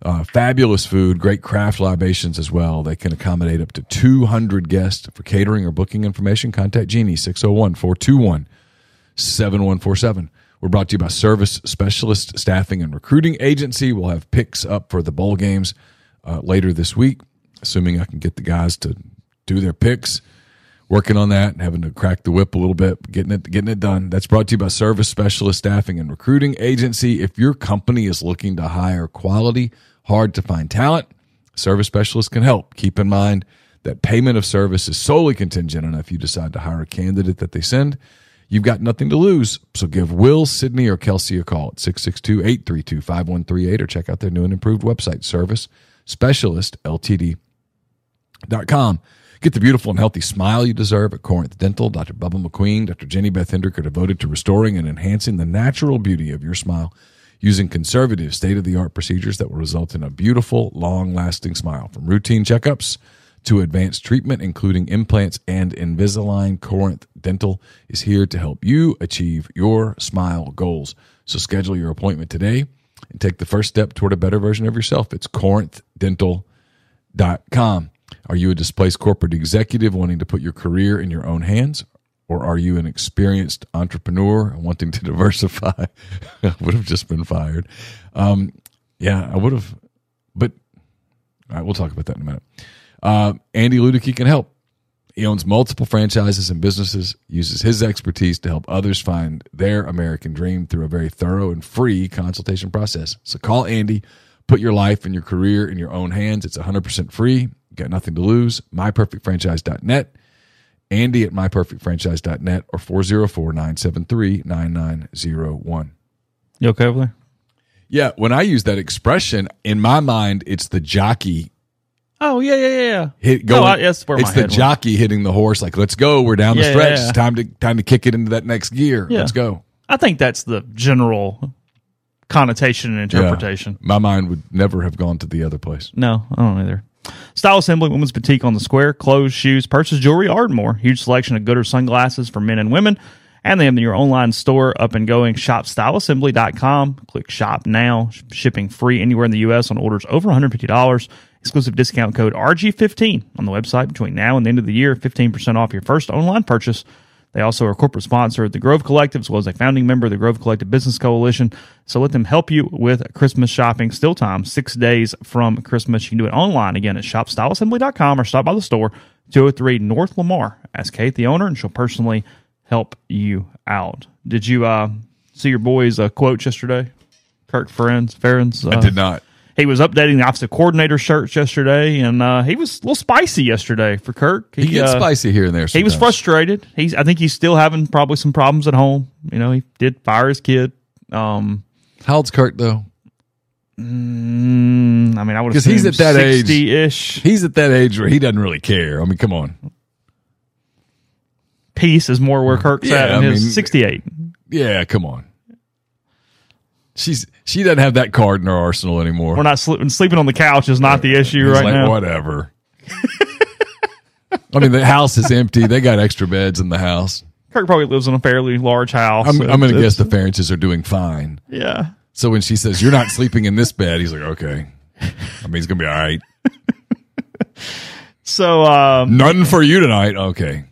Uh, fabulous food, great craft libations as well. They can accommodate up to two hundred guests. For catering or booking information, contact Jeannie, six oh one, four two one, four two one two. seven one four seven. We're brought to you by Service Specialist Staffing and Recruiting Agency. We'll have picks up for the bowl games uh, later this week, assuming I can get the guys to do their picks. Working on that, having to crack the whip a little bit, getting it getting it done. That's brought to you by Service Specialist Staffing and Recruiting Agency. If your company is looking to hire quality, hard-to-find talent, Service Specialists can help. Keep in mind that payment of service is solely contingent on if you decide to hire a candidate that they send. You've got nothing to lose, so give Will, Sydney, or Kelsey a call at six six two, eight three two, five one three eight or check out their new and improved website, service specialist l t d dot com. Get the beautiful and healthy smile you deserve at Corinth Dental. Doctor Bubba McQueen, Doctor Jenny Beth Hendrick are devoted to restoring and enhancing the natural beauty of your smile using conservative, state-of-the-art procedures that will result in a beautiful, long-lasting smile. From routine checkups to advanced treatment, including implants and Invisalign, Corinth Dental is here to help you achieve your smile goals. So schedule your appointment today and take the first step toward a better version of yourself. It's corinth dental dot com. Are you a displaced corporate executive wanting to put your career in your own hands? Or are you an experienced entrepreneur wanting to diversify? I would have just been fired. Um, yeah, I would have. But all right, we'll talk about that in a minute. Uh, Andy Ludicky can help. He owns multiple franchises and businesses, uses his expertise to help others find their American dream through a very thorough and free consultation process. So call Andy. Put your life and your career in your own hands. It's one hundred percent free. You got nothing to lose. my perfect franchise dot net. Andy at my perfect franchise dot net or four oh four, nine seven three, nine nine oh one. You okay over there? Yeah, when I use that expression, in my mind, it's the jockey. Oh, yeah, yeah, yeah. Hit, going, no, I, that's where it's my the head jockey went. Hitting the horse like, let's go, we're down the yeah, stretch. Yeah, yeah. It's time to, time to kick it into that next gear. Yeah. Let's go. I think that's the general connotation and interpretation. Yeah, my mind would never have gone to the other place. No, I don't either. Style Assembly, Women's Boutique on the Square, clothes, shoes, purses, jewelry, Ardmore. Huge selection of Gooder sunglasses for men and women. And they have your online store up and going, shop style assembly dot com. Click shop now. Shipping free anywhere in the U S on orders over one hundred fifty dollars. Exclusive discount code R G fifteen on the website between now and the end of the year. fifteen percent off your first online purchase. They also are a corporate sponsor at the Grove Collective, as well as a founding member of the Grove Collective Business Coalition. So let them help you with Christmas shopping. Still time, six days from Christmas. You can do it online, again, at shop style assembly dot com or stop by the store, two oh three North Lamar. Ask Kate, the owner, and she'll personally help you out. Did you uh, see your boys' uh, quotes yesterday? Kirk Ferentz? Ferentz uh, I did not. He was updating the offensive coordinator shirts yesterday, and uh, he was a little spicy yesterday for Kirk. He, he gets uh, spicy here and there sometimes. He was frustrated. He's, I think he's still having probably some problems at home. You know, he did fire his kid. Um, How old's Kirk, though? Mm, I mean, I would assume he's at that sixty-ish. Age, he's at that age where he doesn't really care. I mean, come on. Peace is more where Kirk's yeah, at in I his mean, sixty-eight. Yeah, come on. She's she doesn't have that card in her arsenal anymore. We're not sleeping sleeping on the couch is not the issue right like, now. Whatever. I mean, the house is empty. They got extra beds in the house. Kirk probably lives in a fairly large house. I'm, I'm going to guess the Ferences are doing fine. Yeah. So when she says you're not sleeping in this bed, he's like, okay. I mean, it's going to be all right. So um, nothing for you tonight. Okay.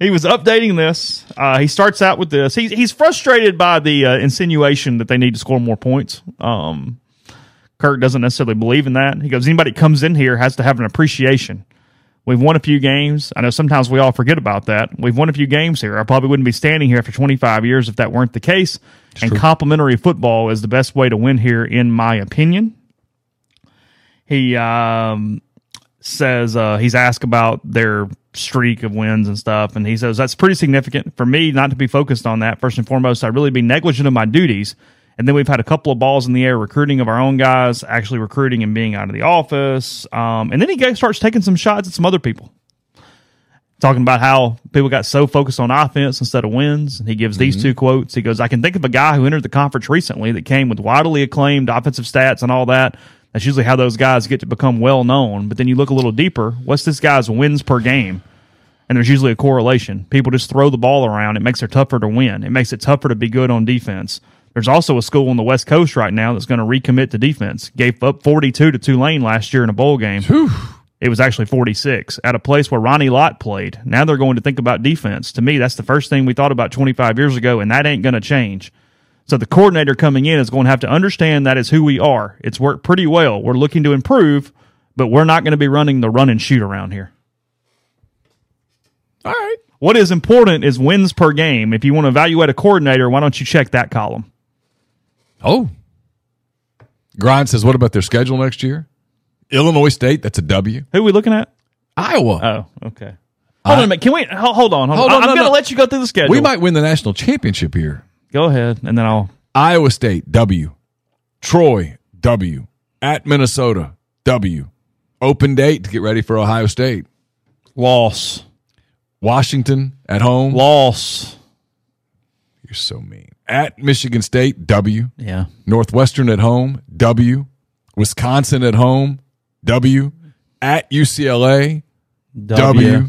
He was updating this. Uh, he starts out with this. He's he's frustrated by the uh, insinuation that they need to score more points. Um, Kirk doesn't necessarily believe in that. He goes, anybody that comes in here has to have an appreciation. We've won a few games. I know sometimes we all forget about that. We've won a few games here. I probably wouldn't be standing here after twenty-five years if that weren't the case. It's and true. Complimentary football is the best way to win here, in my opinion. He um, says uh, he's asked about their streak of wins and stuff, and he says that's pretty significant for me not to be focused on that. First and foremost, I'd really be negligent of my duties. And then we've had a couple of balls in the air, recruiting of our own guys, actually recruiting and being out of the office. Um, and then he starts taking some shots at some other people, talking about how people got so focused on offense instead of wins. And he gives mm-hmm. these two quotes. He goes, I can think of a guy who entered the conference recently that came with widely acclaimed offensive stats and all that. That's usually how those guys get to become well-known. But then you look a little deeper. What's this guy's wins per game? And there's usually a correlation. People just throw the ball around. It makes it tougher to win. It makes it tougher to be good on defense. There's also a school on the West Coast right now that's going to recommit to defense. Gave up forty-two to Tulane last year in a bowl game. Whew. It was actually forty-six at a place where Ronnie Lott played. Now they're going to think about defense. To me, that's the first thing we thought about twenty-five years ago, and that ain't going to change. So the coordinator coming in is going to have to understand that is who we are. It's worked pretty well. We're looking to improve, but we're not going to be running the run and shoot around here. All right. What is important is wins per game. If you want to evaluate a coordinator, why don't you check that column? Oh. Grind says, what about their schedule next year? Illinois State, that's a W. Who are we looking at? Iowa. Oh, okay. I- hold on a minute. Can we, hold on. Hold hold on, on. I'm no, going to no. let you go through the schedule. We might win the national championship here. Go ahead, and then I'll... Iowa State, W. Troy, W. At Minnesota, W. Open date to get ready for Ohio State. Loss. Washington, at home. Loss. You're so mean. At Michigan State, W. Yeah. Northwestern at home, W. Wisconsin at home, W. At U C L A, W. W.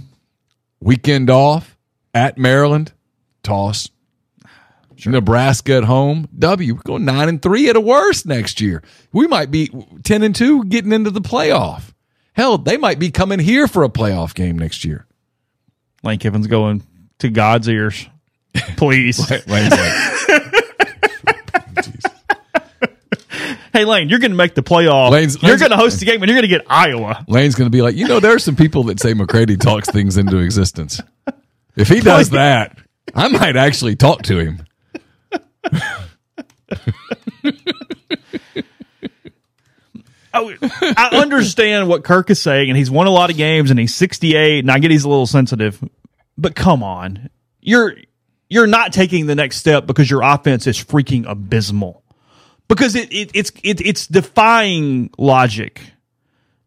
Weekend off. At Maryland, toss. Sure. Nebraska at home, W. We're going nine and three at a worst next year. We might be ten and two getting into the playoff. Hell, they might be coming here for a playoff game next year. Lane Kiffin's going to God's ears. Please. Wait, wait, wait. Hey, Lane, you're going to make the playoff. Lane's, you're going to host the game, and you're going to get Iowa. Lane's going to be like, you know, there are some people that say McCready talks things into existence. If he does that, I might actually talk to him. I, I understand what Kirk is saying, and he's won a lot of games, and he's sixty-eight, and I get he's a little sensitive. But come on. You're, you're not taking the next step because your offense is freaking abysmal. Because it, it it's it, it's defying logic.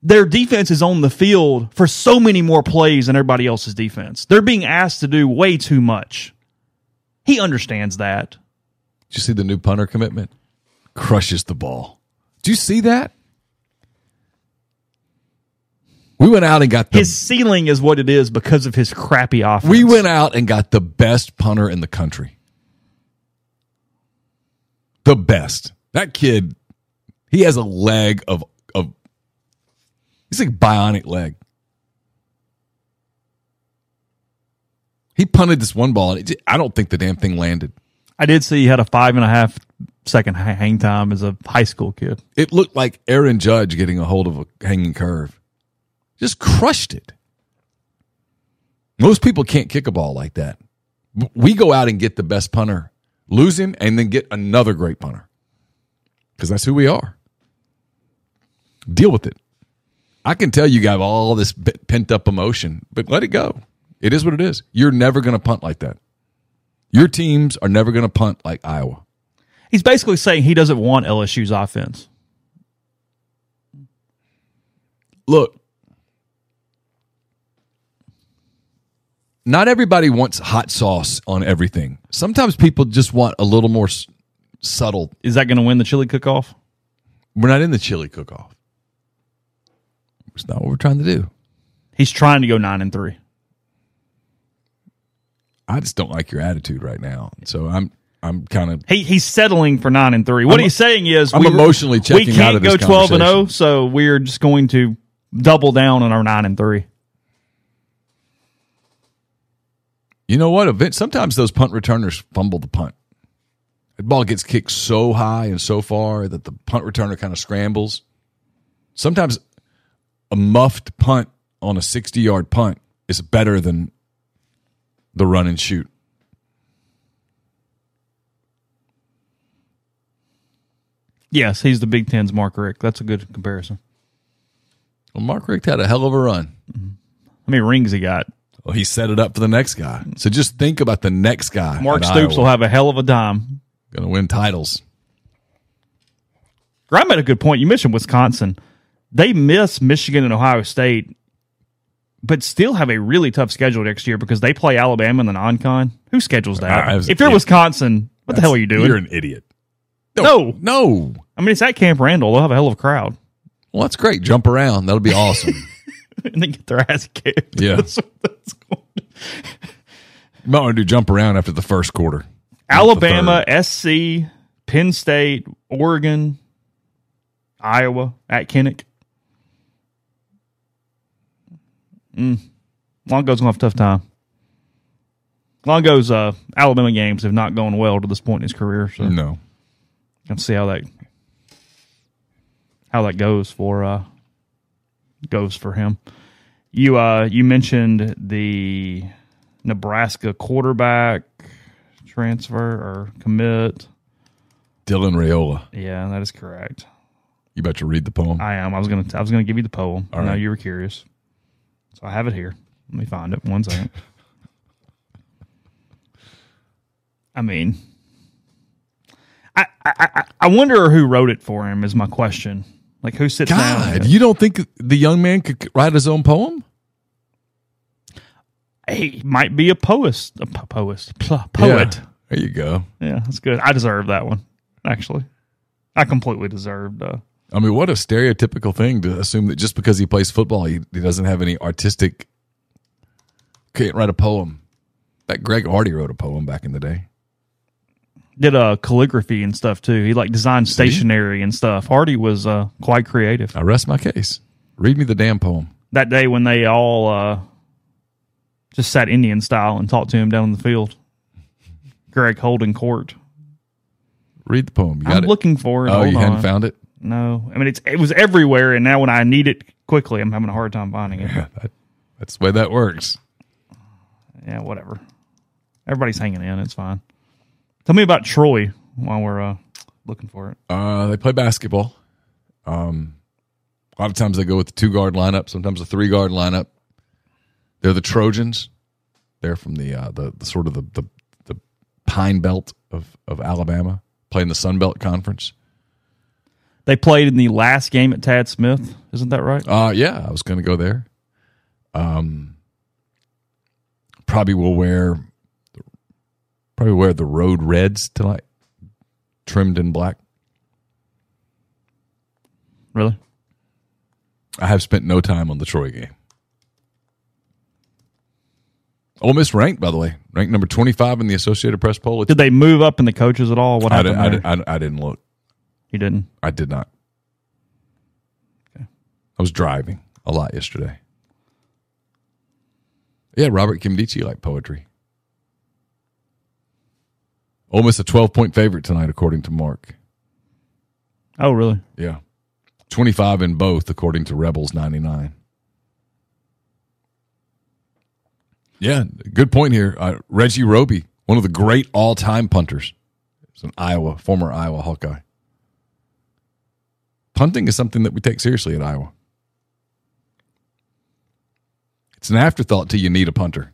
Their defense is on the field for so many more plays than everybody else's defense. They're being asked to do way too much. He understands that. Did you see the new punter commitment? Crushes the ball. Did you see that? We went out and got the... His ceiling is what it is because of his crappy offense. We went out and got the best punter in the country. The best. That kid, he has a leg of, of he's like a bionic leg. He punted this one ball, and it, I don't think the damn thing landed. I did see he had a five and a half second hang time as a high school kid. It looked like Aaron Judge getting a hold of a hanging curve. Just crushed it. Most people can't kick a ball like that. We go out and get the best punter, lose him, and then get another great punter. Because that's who we are. Deal with it. I can tell you guys all this pent-up emotion, but let it go. It is what it is. You're never going to punt like that. Your teams are never going to punt like Iowa. He's basically saying he doesn't want L S U's offense. Look, not everybody wants hot sauce on everything. Sometimes people just want a little more s- subtle. Is that going to win the chili cook-off? We're not in the chili cook-off. It's not what we're trying to do. He's trying to go nine and three. I just don't like your attitude right now, so I'm I'm kind of he he's settling for nine and three. What I'm, he's saying is I'm we, emotionally checking we out of this. We can't go twelve and zero, so we're just going to double down on our nine and three. You know what? Sometimes those punt returners fumble the punt. The ball gets kicked so high and so far that the punt returner kind of scrambles. Sometimes a muffed punt on a sixty-yard punt is better than the run and shoot. Yes, he's the Big Ten's Mark Richt. That's a good comparison. Well, Mark Richt had a hell of a run. Mm-hmm. How many rings he got? Well, he set it up for the next guy. So just think about the next guy. Mark Stoops will have a hell of a dime. Going to win titles. Graham made a good point. You mentioned Wisconsin. They miss Michigan and Ohio State, but still have a really tough schedule next year because they play Alabama in the non-con. Who schedules that? I, I was, if you're yeah, Wisconsin, what the hell are you doing? You're an idiot. No, no. No. I mean, it's at Camp Randall. They'll have a hell of a crowd. Well, that's great. Jump around. That'll be awesome. And then get their ass kicked. Yeah. That's what that's going to. Might want to do jump around after the first quarter. Alabama, S C, Penn State, Oregon, Iowa, at Kinnick. Mm. Longo's going to have a tough time. Longo's uh, Alabama games have not gone well to this point in his career. So no. Let's see how that, how that goes for... Uh, goes for him. You uh you mentioned the Nebraska quarterback transfer or commit. Dylan Rayola. Yeah, that is correct. You about to read the poem? I am. I was gonna I was gonna give you the poem. All I know right. You were curious. So I have it here. Let me find it. One second. I mean I I, I I wonder who wrote it for him is my question. Like, who sits God, down? God, you don't think the young man could write his own poem? He might be a poet. A poet. Poet. Yeah, there you go. Yeah, that's good. I deserve that one, actually. I completely deserved. Uh, I mean, what a stereotypical thing to assume that just because he plays football, he, he doesn't have any artistic... Can't write a poem. That Greg Hardy wrote a poem back in the day. Did uh, calligraphy and stuff, too. He, like, designed stationery and stuff. Hardy was uh, quite creative. I rest my case. Read me the damn poem. That day when they all uh, just sat Indian style and talked to him down in the field. Greg holding court. Read the poem. You got I'm it. looking for it. Oh, Hold you on. hadn't found it? No. I mean, it's it was everywhere, and now when I need it quickly, I'm having a hard time finding it. Yeah, that, that's the way that works. Yeah, whatever. Everybody's hanging in. It's fine. Tell me about Troy while we're uh, looking for it. Uh, they play basketball. Um, a lot of times they go with the two-guard lineup, sometimes a three-guard lineup. They're the Trojans. They're from the uh, the, the sort of the, the, the pine belt of, of Alabama, playing the Sun Belt Conference. They played in the last game at Tad Smith. Isn't that right? Uh, yeah, I was going to go there. Um, probably will wear... Probably wear the road reds tonight, trimmed in black. Really? I have spent no time on the Troy game. Ole Miss ranked, by the way, ranked number twenty-five in the Associated Press poll. Did they move up in the coaches at all? What happened? I, did, I, did, I, I didn't look. You didn't? I did not. Okay. I was driving a lot yesterday. Yeah, Robert Kimdichie liked poetry. Ole Miss a twelve-point favorite tonight, according to Mark. Oh, really? Yeah. twenty-five in both, according to Rebels ninety-nine. Yeah, good point here. Uh, Reggie Roby, one of the great all-time punters. He's an Iowa, former Iowa Hawkeye. Punting is something that we take seriously at Iowa. It's an afterthought till you need a punter.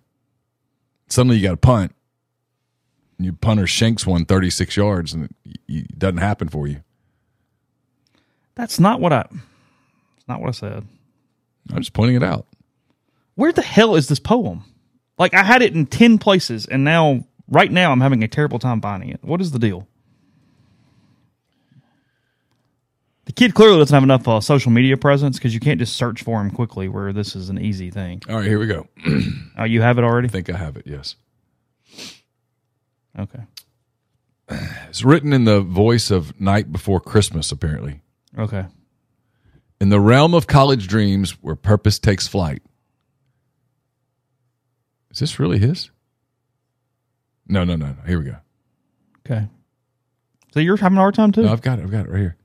Suddenly you got to punt. Your punter shanks one thirty-six yards, and it doesn't happen for you. That's not what I. That's not what I said. I'm just pointing it out. Where the hell is this poem? Like, I had it in ten places, and now, right now, I'm having a terrible time finding it. What is the deal? The kid clearly doesn't have enough uh, social media presence, because you can't just search for him quickly. Where this is an easy thing. All right, here we go. Oh, you have it already? I think I have it. Yes. Okay. It's written in the voice of Night Before Christmas, apparently. Okay. In the realm of college dreams where purpose takes flight. Is this really his? No, no, no. no. Here we go. Okay. So you're having a hard time, too? No, I've got it. I've got it right here.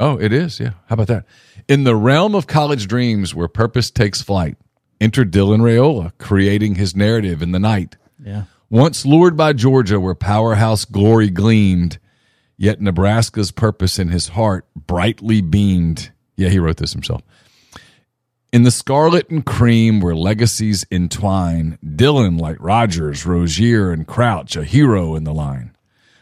Oh, it is? Yeah. How about that? In the realm of college dreams where purpose takes flight, enter Dylan Rayola, creating his narrative in the night. Yeah. Once lured by Georgia, where powerhouse glory gleamed, yet Nebraska's purpose in his heart brightly beamed. Yeah, he wrote this himself. In the scarlet and cream, where legacies entwine, Dylan, like Rogers, Rozier, and Crouch, a hero in the line.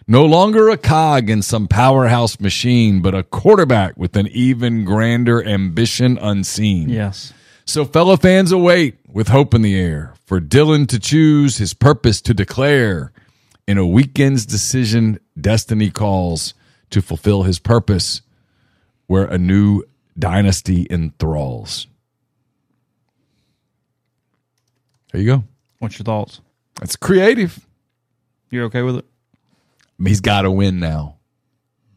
No longer a cog in some powerhouse machine, but a quarterback with an even grander ambition unseen. Yes. So fellow fans await with hope in the air for Dylan to choose his purpose to declare. In a weekend's decision, destiny calls to fulfill his purpose where a new dynasty enthralls. There you go. What's your thoughts? That's creative. You're okay with it? He's got to win now.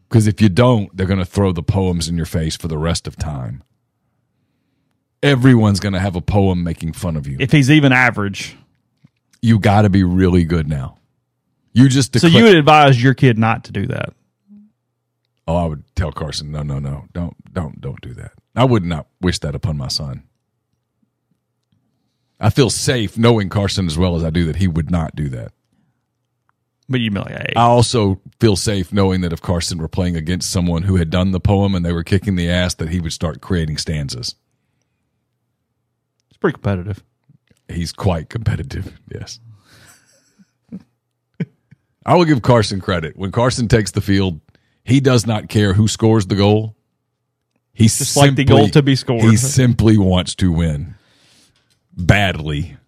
Because if you don't, they're going to throw the poems in your face for the rest of time. Everyone's going to have a poem making fun of you. If he's even average. You got to be really good now. You just declare- So you would advise your kid not to do that? Oh, I would tell Carson, no, no, no. Don't, don't, don't do that. I would not wish that upon my son. I feel safe knowing Carson as well as I do that he would not do that. But you'd be like, hey. I also feel safe knowing that if Carson were playing against someone who had done the poem and they were kicking the ass, that he would start creating stanzas. Pretty competitive. He's quite competitive, yes. I will give Carson credit. When Carson takes the field, he does not care who scores the goal. He's just simply, like the goal to be scored. He simply wants to win. Badly.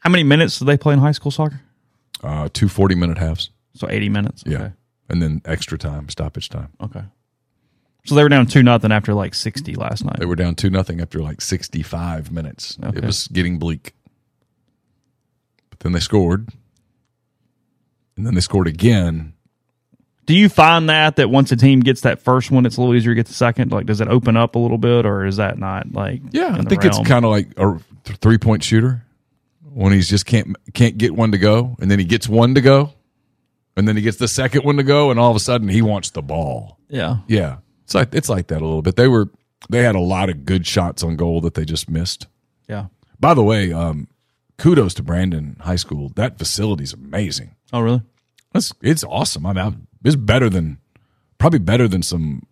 How many minutes do they play in high school soccer? Uh, two forty-minute halves. So eighty minutes? Okay. Yeah. And then extra time, stoppage time. Okay. So they were down two nothing after like sixty last night. They were down two nothing after like sixty-five minutes. Okay. It was getting bleak. But Then they scored. And then they scored again. Do you find that, that once a team gets that first one, it's a little easier to get the second? Like, does it open up a little bit, or is that not like? Yeah, I think realm? It's kind of like a three point shooter when he's just can't can't get one to go, and then he gets one to go, and then he gets the second one to go, and all of a sudden he wants the ball. Yeah, yeah, it's like it's like that a little bit. They were they had a lot of good shots on goal that they just missed. Yeah. By the way, um, kudos to Brandon High School. That facility's amazing. Oh, really? It's it's awesome. I'm out. It's better than, probably better than some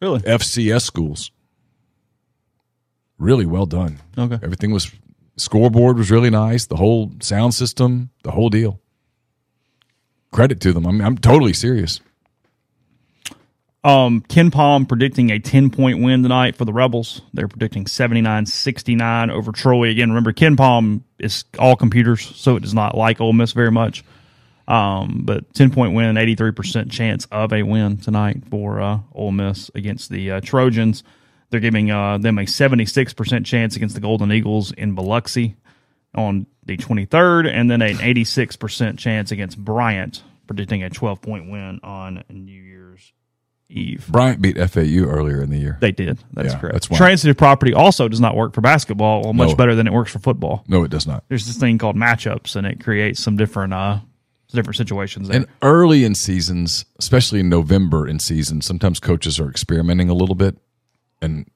really F C S schools. Really well done. Okay. Everything was, scoreboard was really nice. The whole sound system, the whole deal. Credit to them. I mean, I'm totally serious. Um, Ken Pom predicting a ten-point win tonight for the Rebels. They're predicting seventy-nine sixty-nine over Troy. Again, remember, Ken Pom is all computers, so it does not like Ole Miss very much. Um, but ten-point win, eighty-three percent chance of a win tonight for uh, Ole Miss against the uh, Trojans. They're giving uh, them a seventy-six percent chance against the Golden Eagles in Biloxi on the twenty-third, and then an eighty-six percent chance against Bryant, predicting a twelve-point win on New Year's Eve. Bryant beat F A U earlier in the year. They did. That's yeah, correct. That's transitive property also does not work for basketball well, much no. better than it works for football. No, it does not. There's this thing called matchups, and it creates some different uh, – different situations there. And early in seasons, especially in November in season, sometimes coaches are experimenting a little bit, and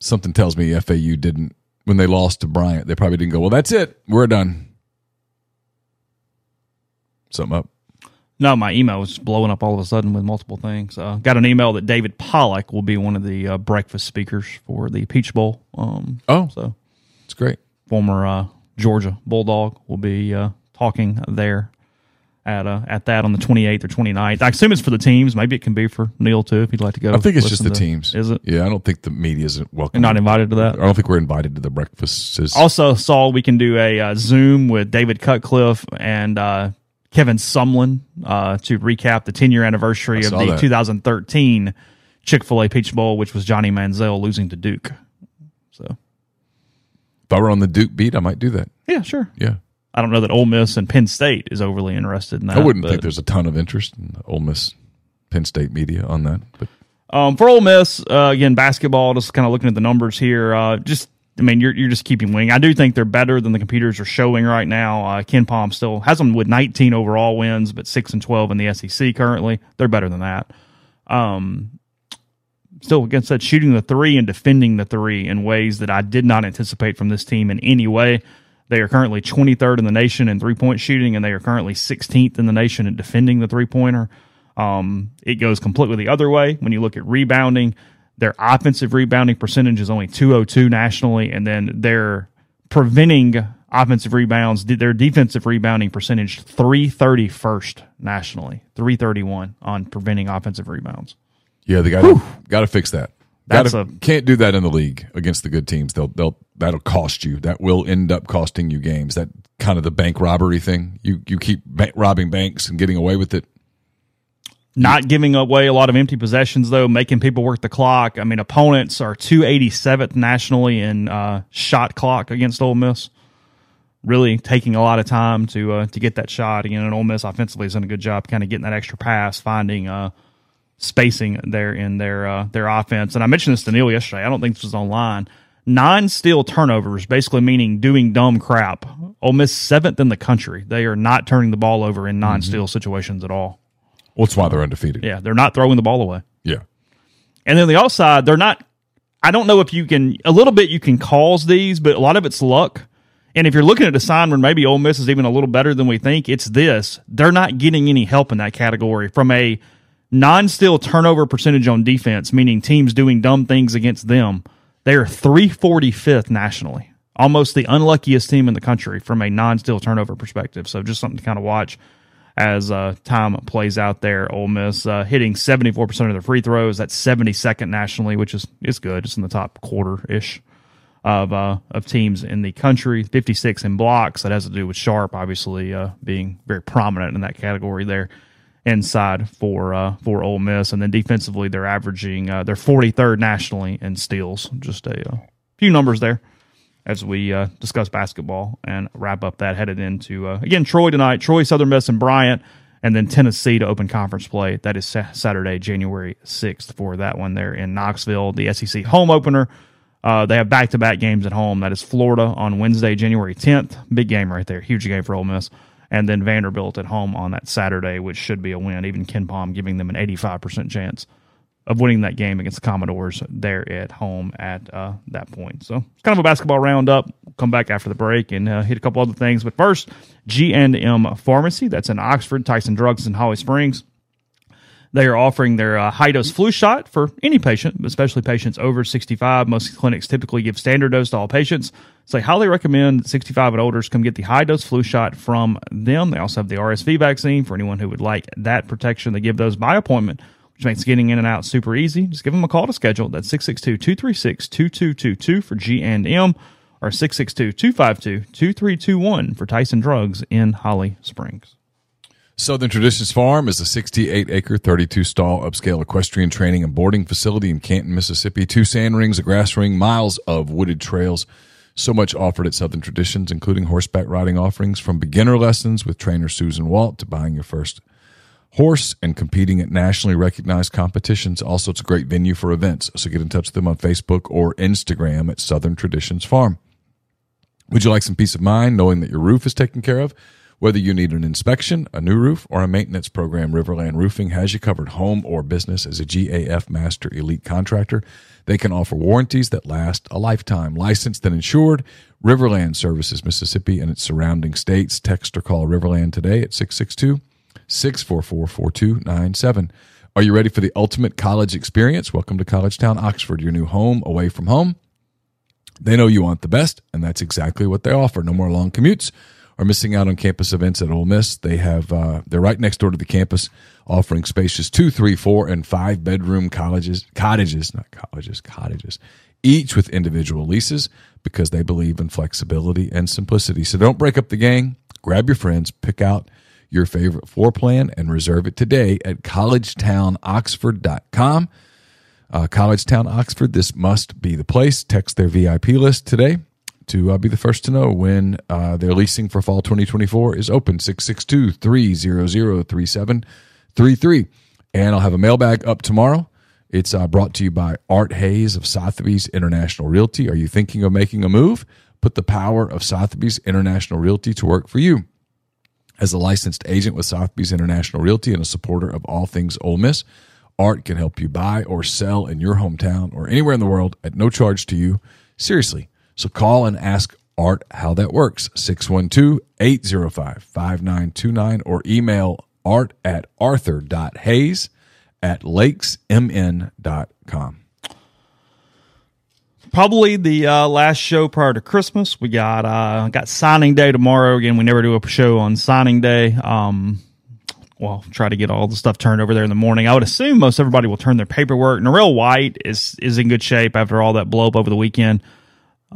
something tells me F A U didn't, when they lost to Bryant, they probably didn't go, well, that's it, we're done. Something up. No, my email was blowing up all of a sudden with multiple things. Uh, got an email that David Pollack will be one of the uh, breakfast speakers for the Peach Bowl. Um, oh, so it's great. Former uh, Georgia Bulldog will be uh, talking there at uh, at that on the twenty-eighth or twenty-ninth. I assume it's for the teams. Maybe it can be for Neil, too, if he'd like to go. I think it's just the to, teams. Is it? Yeah, I don't think the media isn't welcome. You're not invited to that? I don't think we're invited to the breakfasts. Also, Saul, we can do a uh, Zoom with David Cutcliffe and uh, Kevin Sumlin uh, to recap the ten-year anniversary of the that. twenty thirteen Chick-fil-A Peach Bowl, which was Johnny Manziel losing to Duke. So... if I were on the Duke beat, I might do that. Yeah, sure. Yeah. I don't know that Ole Miss and Penn State is overly interested in that. I wouldn't think there's a ton of interest in the Ole Miss, Penn State media on that. But um, for Ole Miss, uh, again, basketball, just kind of looking at the numbers here, uh, just, I mean, you're you're just keeping wing. I do think they're better than the computers are showing right now. Uh, Ken Pom still has them with nineteen overall wins, but six and twelve in the S E C currently. They're better than that. Um Still against that, shooting the three and defending the three in ways that I did not anticipate from this team in any way. They are currently twenty-third in the nation in three-point shooting, and they are currently sixteenth in the nation in defending the three-pointer. Um, it goes completely the other way. When you look at rebounding, their offensive rebounding percentage is only two oh two nationally, and then they're preventing offensive rebounds. Their defensive rebounding percentage, three thirty-first nationally, three thirty-one on preventing offensive rebounds. Yeah, they got got to fix that. That's gotta, a, can't do that in the league against the good teams. They'll they'll that'll cost you. That will end up costing you games. That kind of the bank robbery thing. You you keep bank, robbing banks and getting away with it. Not giving away a lot of empty possessions though, making people work the clock. I mean, opponents are two eighty-seventh nationally in uh, shot clock against Ole Miss. Really taking a lot of time to uh, to get that shot. You know, and Ole Miss offensively has done a good job, kind of getting that extra pass, finding. Uh, spacing there in their uh, their offense. And I mentioned this to Neil yesterday. I don't think this was online. Non-steal turnovers, basically meaning doing dumb crap. Ole Miss seventh in the country. They are not turning the ball over in non-steal mm-hmm. situations at all. Well, that's why they're undefeated. Yeah, they're not throwing the ball away. Yeah. And then the offside, they're not – I don't know if you can – a little bit you can cause these, but a lot of it's luck. And if you're looking at a sign where maybe Ole Miss is even a little better than we think, it's this. They're not getting any help in that category from a – non-steal turnover percentage on defense, meaning teams doing dumb things against them. They are three forty-fifth nationally, almost the unluckiest team in the country from a non-steal turnover perspective. So just something to kind of watch as uh, time plays out there. Ole Miss uh, hitting seventy-four percent of their free throws. That's seventy-second nationally, which is, is good. It's in the top quarter-ish of uh, of teams in the country. fifty-six in blocks. That has to do with Sharp, obviously, uh, being very prominent in that category there. Inside for uh, for Ole Miss, and then defensively they're averaging uh, they're forty-third nationally in steals. Just a uh, few numbers there as we uh, discuss basketball and wrap up that, headed into, uh, again, Troy tonight, Troy, Southern Miss, and Bryant, and then Tennessee to open conference play. That is Saturday, January sixth for that one there in Knoxville, the S E C home opener. Uh, they have back-to-back games at home. That is Florida on Wednesday, January tenth. Big game right there. Huge game for Ole Miss. And then Vanderbilt at home on that Saturday, which should be a win. Even Ken Pom giving them an eighty-five percent chance of winning that game against the Commodores there at home at uh, that point. So it's kind of a basketball roundup. We'll come back after the break and uh, hit a couple other things. But first, G and M Pharmacy. That's in Oxford, Tyson Drugs, and Holly Springs. They are offering their uh, high-dose flu shot for any patient, especially patients over sixty-five. Most clinics typically give standard dose to all patients. So they highly recommend sixty-five and olders come get the high-dose flu shot from them. They also have the R S V vaccine for anyone who would like that protection. They give those by appointment, which makes getting in and out super easy. Just give them a call to schedule. That's six six two, two three six, two two two two for G and M or six six two, two five two, two three two one for Tyson Drugs in Holly Springs. Southern Traditions Farm is a sixty-eight acre, thirty-two stall, upscale equestrian training and boarding facility in Canton, Mississippi. Two sand rings, a grass ring, miles of wooded trails. So much offered at Southern Traditions, including horseback riding offerings from beginner lessons with trainer Susan Walt to buying your first horse and competing at nationally recognized competitions. Also, it's a great venue for events, so get in touch with them on Facebook or Instagram at Southern Traditions Farm. Would you like some peace of mind knowing that your roof is taken care of? Whether you need an inspection, a new roof, or a maintenance program, Riverland Roofing has you covered, home or business. As a G A F Master Elite Contractor, they can offer warranties that last a lifetime. Licensed and insured, Riverland services Mississippi and its surrounding states. Text or call Riverland today at six six two, six four four, four two nine seven. Are you ready for the ultimate college experience? Welcome to College Town, Oxford, your new home away from home. They know you want the best, and that's exactly what they offer. No more long commutes or missing out on campus events at Ole Miss. They have, uh, they're right next door to the campus, offering spacious two, three, four, and five bedroom colleges, cottages, not colleges, cottages, each with individual leases, because they believe in flexibility and simplicity. So don't break up the gang. Grab your friends, pick out your favorite floor plan, and reserve it today at college town oxford dot com. Uh, Collegetown Oxford, this must be the place. Text their V I P list today to uh, be the first to know when uh, their leasing for fall twenty twenty-four is open. Six six two, three zero zero, three seven three three. And I'll have a mailbag up tomorrow. It's uh, brought to you by Art Hayes of Sotheby's International Realty. Are you thinking of making a move? Put the power of Sotheby's International Realty to work for you. As a licensed agent with Sotheby's International Realty and a supporter of all things Ole Miss, Art can help you buy or sell in your hometown or anywhere in the world at no charge to you. Seriously. So call and ask Art how that works, six one two, eight zero five, five nine two nine, or email art at arthur.hayes at lakesmn.com. Probably the uh, last show prior to Christmas. We got uh, got signing day tomorrow. Again, we never do a show on signing day. Um, well, try to get all the stuff turned over there in the morning. I would assume most everybody will turn their paperwork. Narelle White is, is in good shape after all that blow up over the weekend.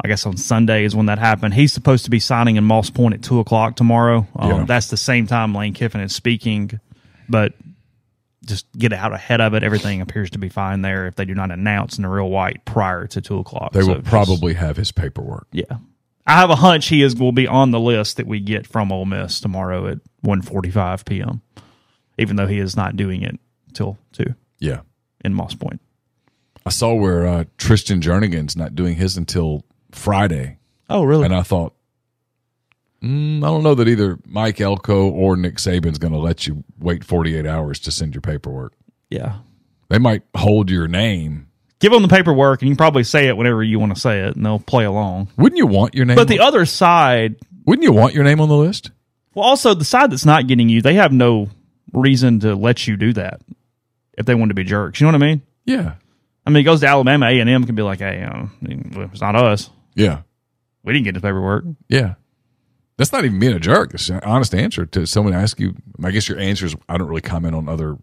I guess on Sunday is when that happened. He's supposed to be signing in Moss Point at two o'clock tomorrow. Um, yeah. That's the same time Lane Kiffin is speaking, but just get out ahead of it. Everything appears to be fine there if they do not announce Narelle White prior to two o'clock. They so will probably just have his paperwork. Yeah. I have a hunch he is will be on the list that we get from Ole Miss tomorrow at one forty-five p.m., even though he is not doing it till two. Yeah, in Moss Point. I saw where uh, Tristan Jernigan's not doing his until Friday. Oh, really? And I thought, mm, I don't know that either Mike Elko or Nick Saban's going to let you wait forty-eight hours to send your paperwork. Yeah. They might hold your name. Give them the paperwork, and you can probably say it whenever you want to say it, and they'll play along. Wouldn't you want your name? But on the other side, wouldn't you want your name on the list? Well, also, the side that's not getting you, they have no reason to let you do that if they want to be jerks. You know what I mean? Yeah. I mean, it goes to Alabama. A and M can be like, hey, um, it's not us. Yeah. We didn't get his paperwork. Yeah. That's not even being a jerk. It's an honest answer to someone ask you. I guess your answer is, I don't really comment on other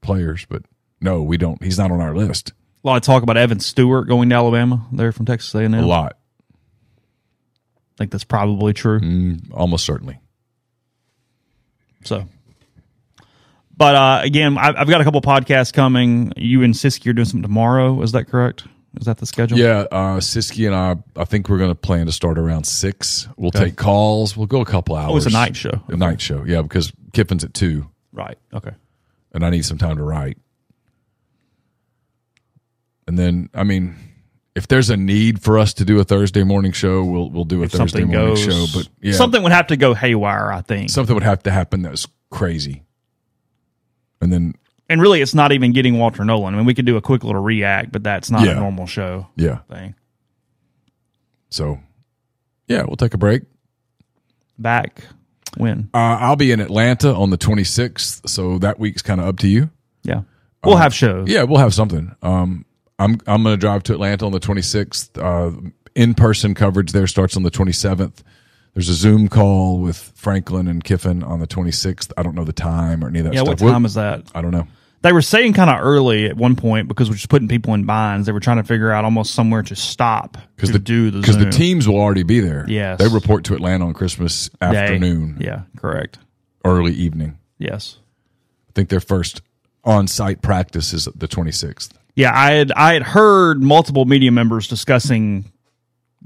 players, but no, we don't. He's not on our list. A lot of talk about Evan Stewart going to Alabama. They're from Texas A and M. A lot. I think that's probably true. Mm, almost certainly. So. But, uh, again, I've got a couple podcasts coming. You and Siski are doing something tomorrow. Is that correct? Is that the schedule? Yeah, uh, Siski and I, I think we're going to plan to start around six. We'll okay. take calls. We'll go a couple hours. Oh, it's a night show. A okay. night show, yeah, because Kiffin's at two. Right, okay. And I need some time to write. And then, I mean, if there's a need for us to do a Thursday morning show, we'll we'll do a if Thursday morning goes, show. But yeah, something would have to go haywire, I think. Something would have to happen that was crazy. And then... And really, it's not even getting Walter Nolen. I mean, we could do a quick little react, but that's not yeah. a normal show yeah. thing. So, yeah, we'll take a break. Back when? Uh, I'll be in Atlanta on the twenty-sixth, so that week's kind of up to you. Yeah. We'll um, have shows. Yeah, we'll have something. Um, I'm I'm going to drive to Atlanta on the twenty-sixth. Uh, in-person coverage there starts on the twenty-seventh. There's a Zoom call with Franklin and Kiffin on the twenty-sixth. I don't know the time or any of that yeah, stuff. Yeah, what time we'll, is that? I don't know. They were saying kind of early at one point because we're just putting people in binds. They were trying to figure out almost somewhere to stop to the, do the Zoom. Because the teams will already be there. Yes. They report to Atlanta on Christmas afternoon. Day. Yeah, correct. Early evening. Yes. I think their first on-site practice is the twenty-sixth. Yeah, I had I had heard multiple media members discussing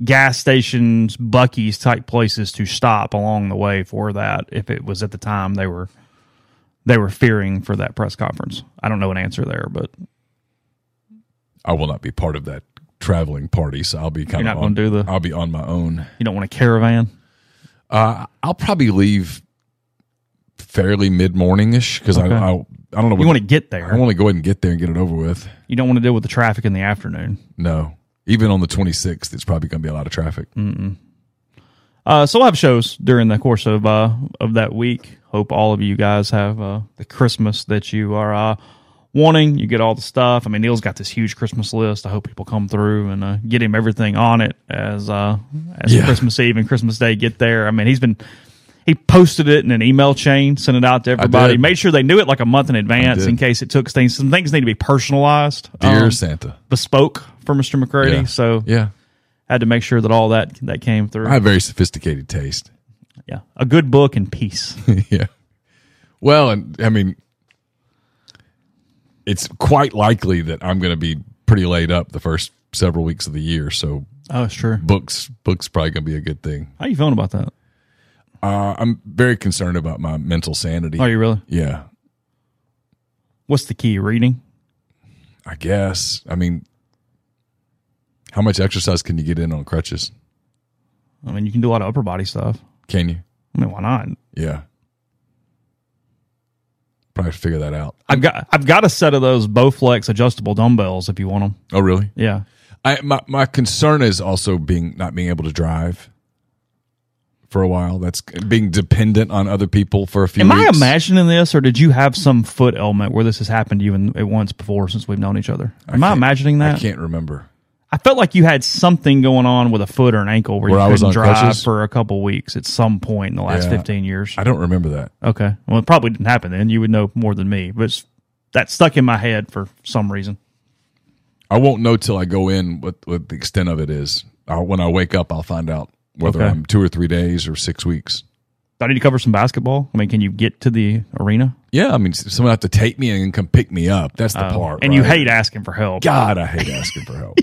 gas stations, Buc-ee's type places to stop along the way for that. If it was at the time they were, they were fearing for that press conference. I don't know an answer there, but I will not be part of that traveling party. So I'll be kind You're of not on, do the, I'll be on my own. You don't want a caravan. Uh, I'll probably leave fairly mid morning ish because okay. I, I I don't know. What, you want to get there? I want to go ahead and get there and get it over with. You don't want to deal with the traffic in the afternoon. No. Even on the twenty-sixth, it's probably going to be a lot of traffic. Mm-mm. Uh, so we'll have shows during the course of uh, of that week. Hope all of you guys have uh, the Christmas that you are uh, wanting. You get all the stuff. I mean, Neil's got this huge Christmas list. I hope people come through and uh, get him everything on it as uh, as yeah. Christmas Eve and Christmas Day get there. I mean, he's been he posted it in an email chain, sent it out to everybody, made sure they knew it like a month in advance in case it took things. Some things need to be personalized. Dear um, Santa, bespoke. For Mister McCready, yeah. so yeah, had to make sure that all that that came through. I have very sophisticated taste. Yeah, a good book and peace. yeah, well, and I mean, it's quite likely that I'm going to be pretty laid up the first several weeks of the year. So, oh, sure, books books probably going to be a good thing. How are you feeling about that? Uh, I'm very concerned about my mental sanity. Are you really? Yeah. What's the key? Reading? I guess. I mean. How much exercise can you get in on crutches? I mean, you can do a lot of upper body stuff. Can you? I mean, why not? Yeah. Probably have to figure that out. I've got I've got a set of those Bowflex adjustable dumbbells if you want them. Oh, really? Yeah. I my my concern is also being not being able to drive for a while. That's being dependent on other people for a few Am weeks. Am I imagining this, or did you have some foot ailment where this has happened to you in, at once before since we've known each other? Am I, I imagining that? I can't remember. I felt like you had something going on with a foot or an ankle where, where you couldn't drive crutches? For a couple weeks at some point in the last yeah, fifteen years. I don't remember that. Okay. Well, it probably didn't happen then. You would know more than me. But that stuck in my head for some reason. I won't know till I go in what, what the extent of it is. I, when I wake up, I'll find out whether okay. I'm two or three days or six weeks. Do I need to cover some basketball? I mean, can you get to the arena? Yeah, I mean, someone have to take me and come pick me up. That's the um, part. And right? You hate asking for help. God, I hate asking for help.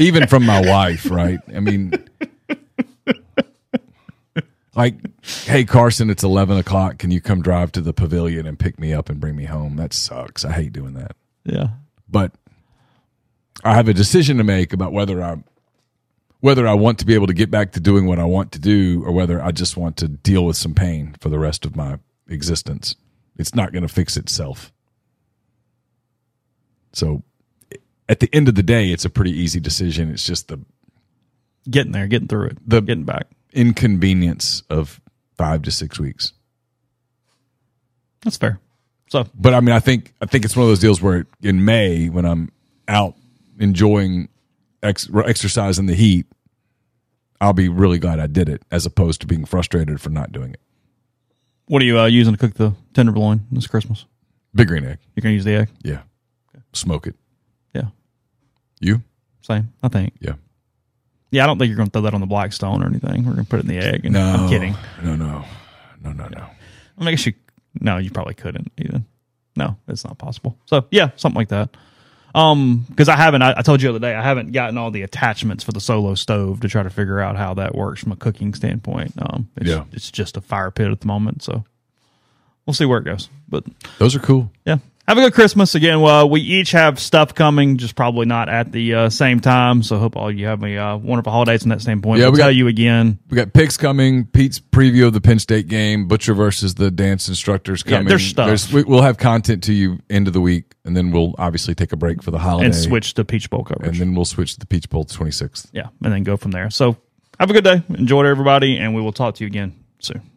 Even from my wife, right? I mean, like, hey, Carson, it's eleven o'clock. Can you come drive to the pavilion and pick me up and bring me home? That sucks. I hate doing that. Yeah. But I have a decision to make about whether I'm, whether I want to be able to get back to doing what I want to do or whether I just want to deal with some pain for the rest of my existence. It's not going to fix itself. So at the end of the day, it's a pretty easy decision. It's just the getting there, getting through it, the getting back inconvenience of five to six weeks. That's fair. So, but I mean, I think, I think it's one of those deals where in May, when I'm out enjoying Ex- exercise in the heat, I'll be really glad I did it as opposed to being frustrated for not doing it. What are you uh, using to cook the tenderloin this Christmas? Big green egg. You're going to use the egg? Yeah. Okay. Smoke it. Yeah. You? Same, I think. Yeah. Yeah, I don't think you're going to throw that on the Blackstone or anything. We're going to put it in the egg. And no. I'm kidding. No, no. No, no, no. I mean, I guess you, no, you probably couldn't even. No, it's not possible. So, yeah, something like that. Um, because I haven't, I, I told you the other day, I haven't gotten all the attachments for the solo stove to try to figure out how that works from a cooking standpoint. Um, it's, yeah. it's just a fire pit at the moment, so we'll see where it goes. But those are cool. Yeah. Have a good Christmas again. Well, we each have stuff coming, just probably not at the uh, same time. So hope all you have a uh, wonderful holidays from that standpoint. Yeah, we'll we got, tell you again. We got picks coming. Pete's preview of the Penn State game. Butcher versus the dance instructors coming. Yeah, there's stuff. There's, we, we'll have content to you end of the week, and then we'll obviously take a break for the holiday and switch to Peach Bowl coverage. And then we'll switch to the Peach Bowl twenty-sixth. Yeah, and then go from there. So have a good day. Enjoy it, everybody, and we will talk to you again soon.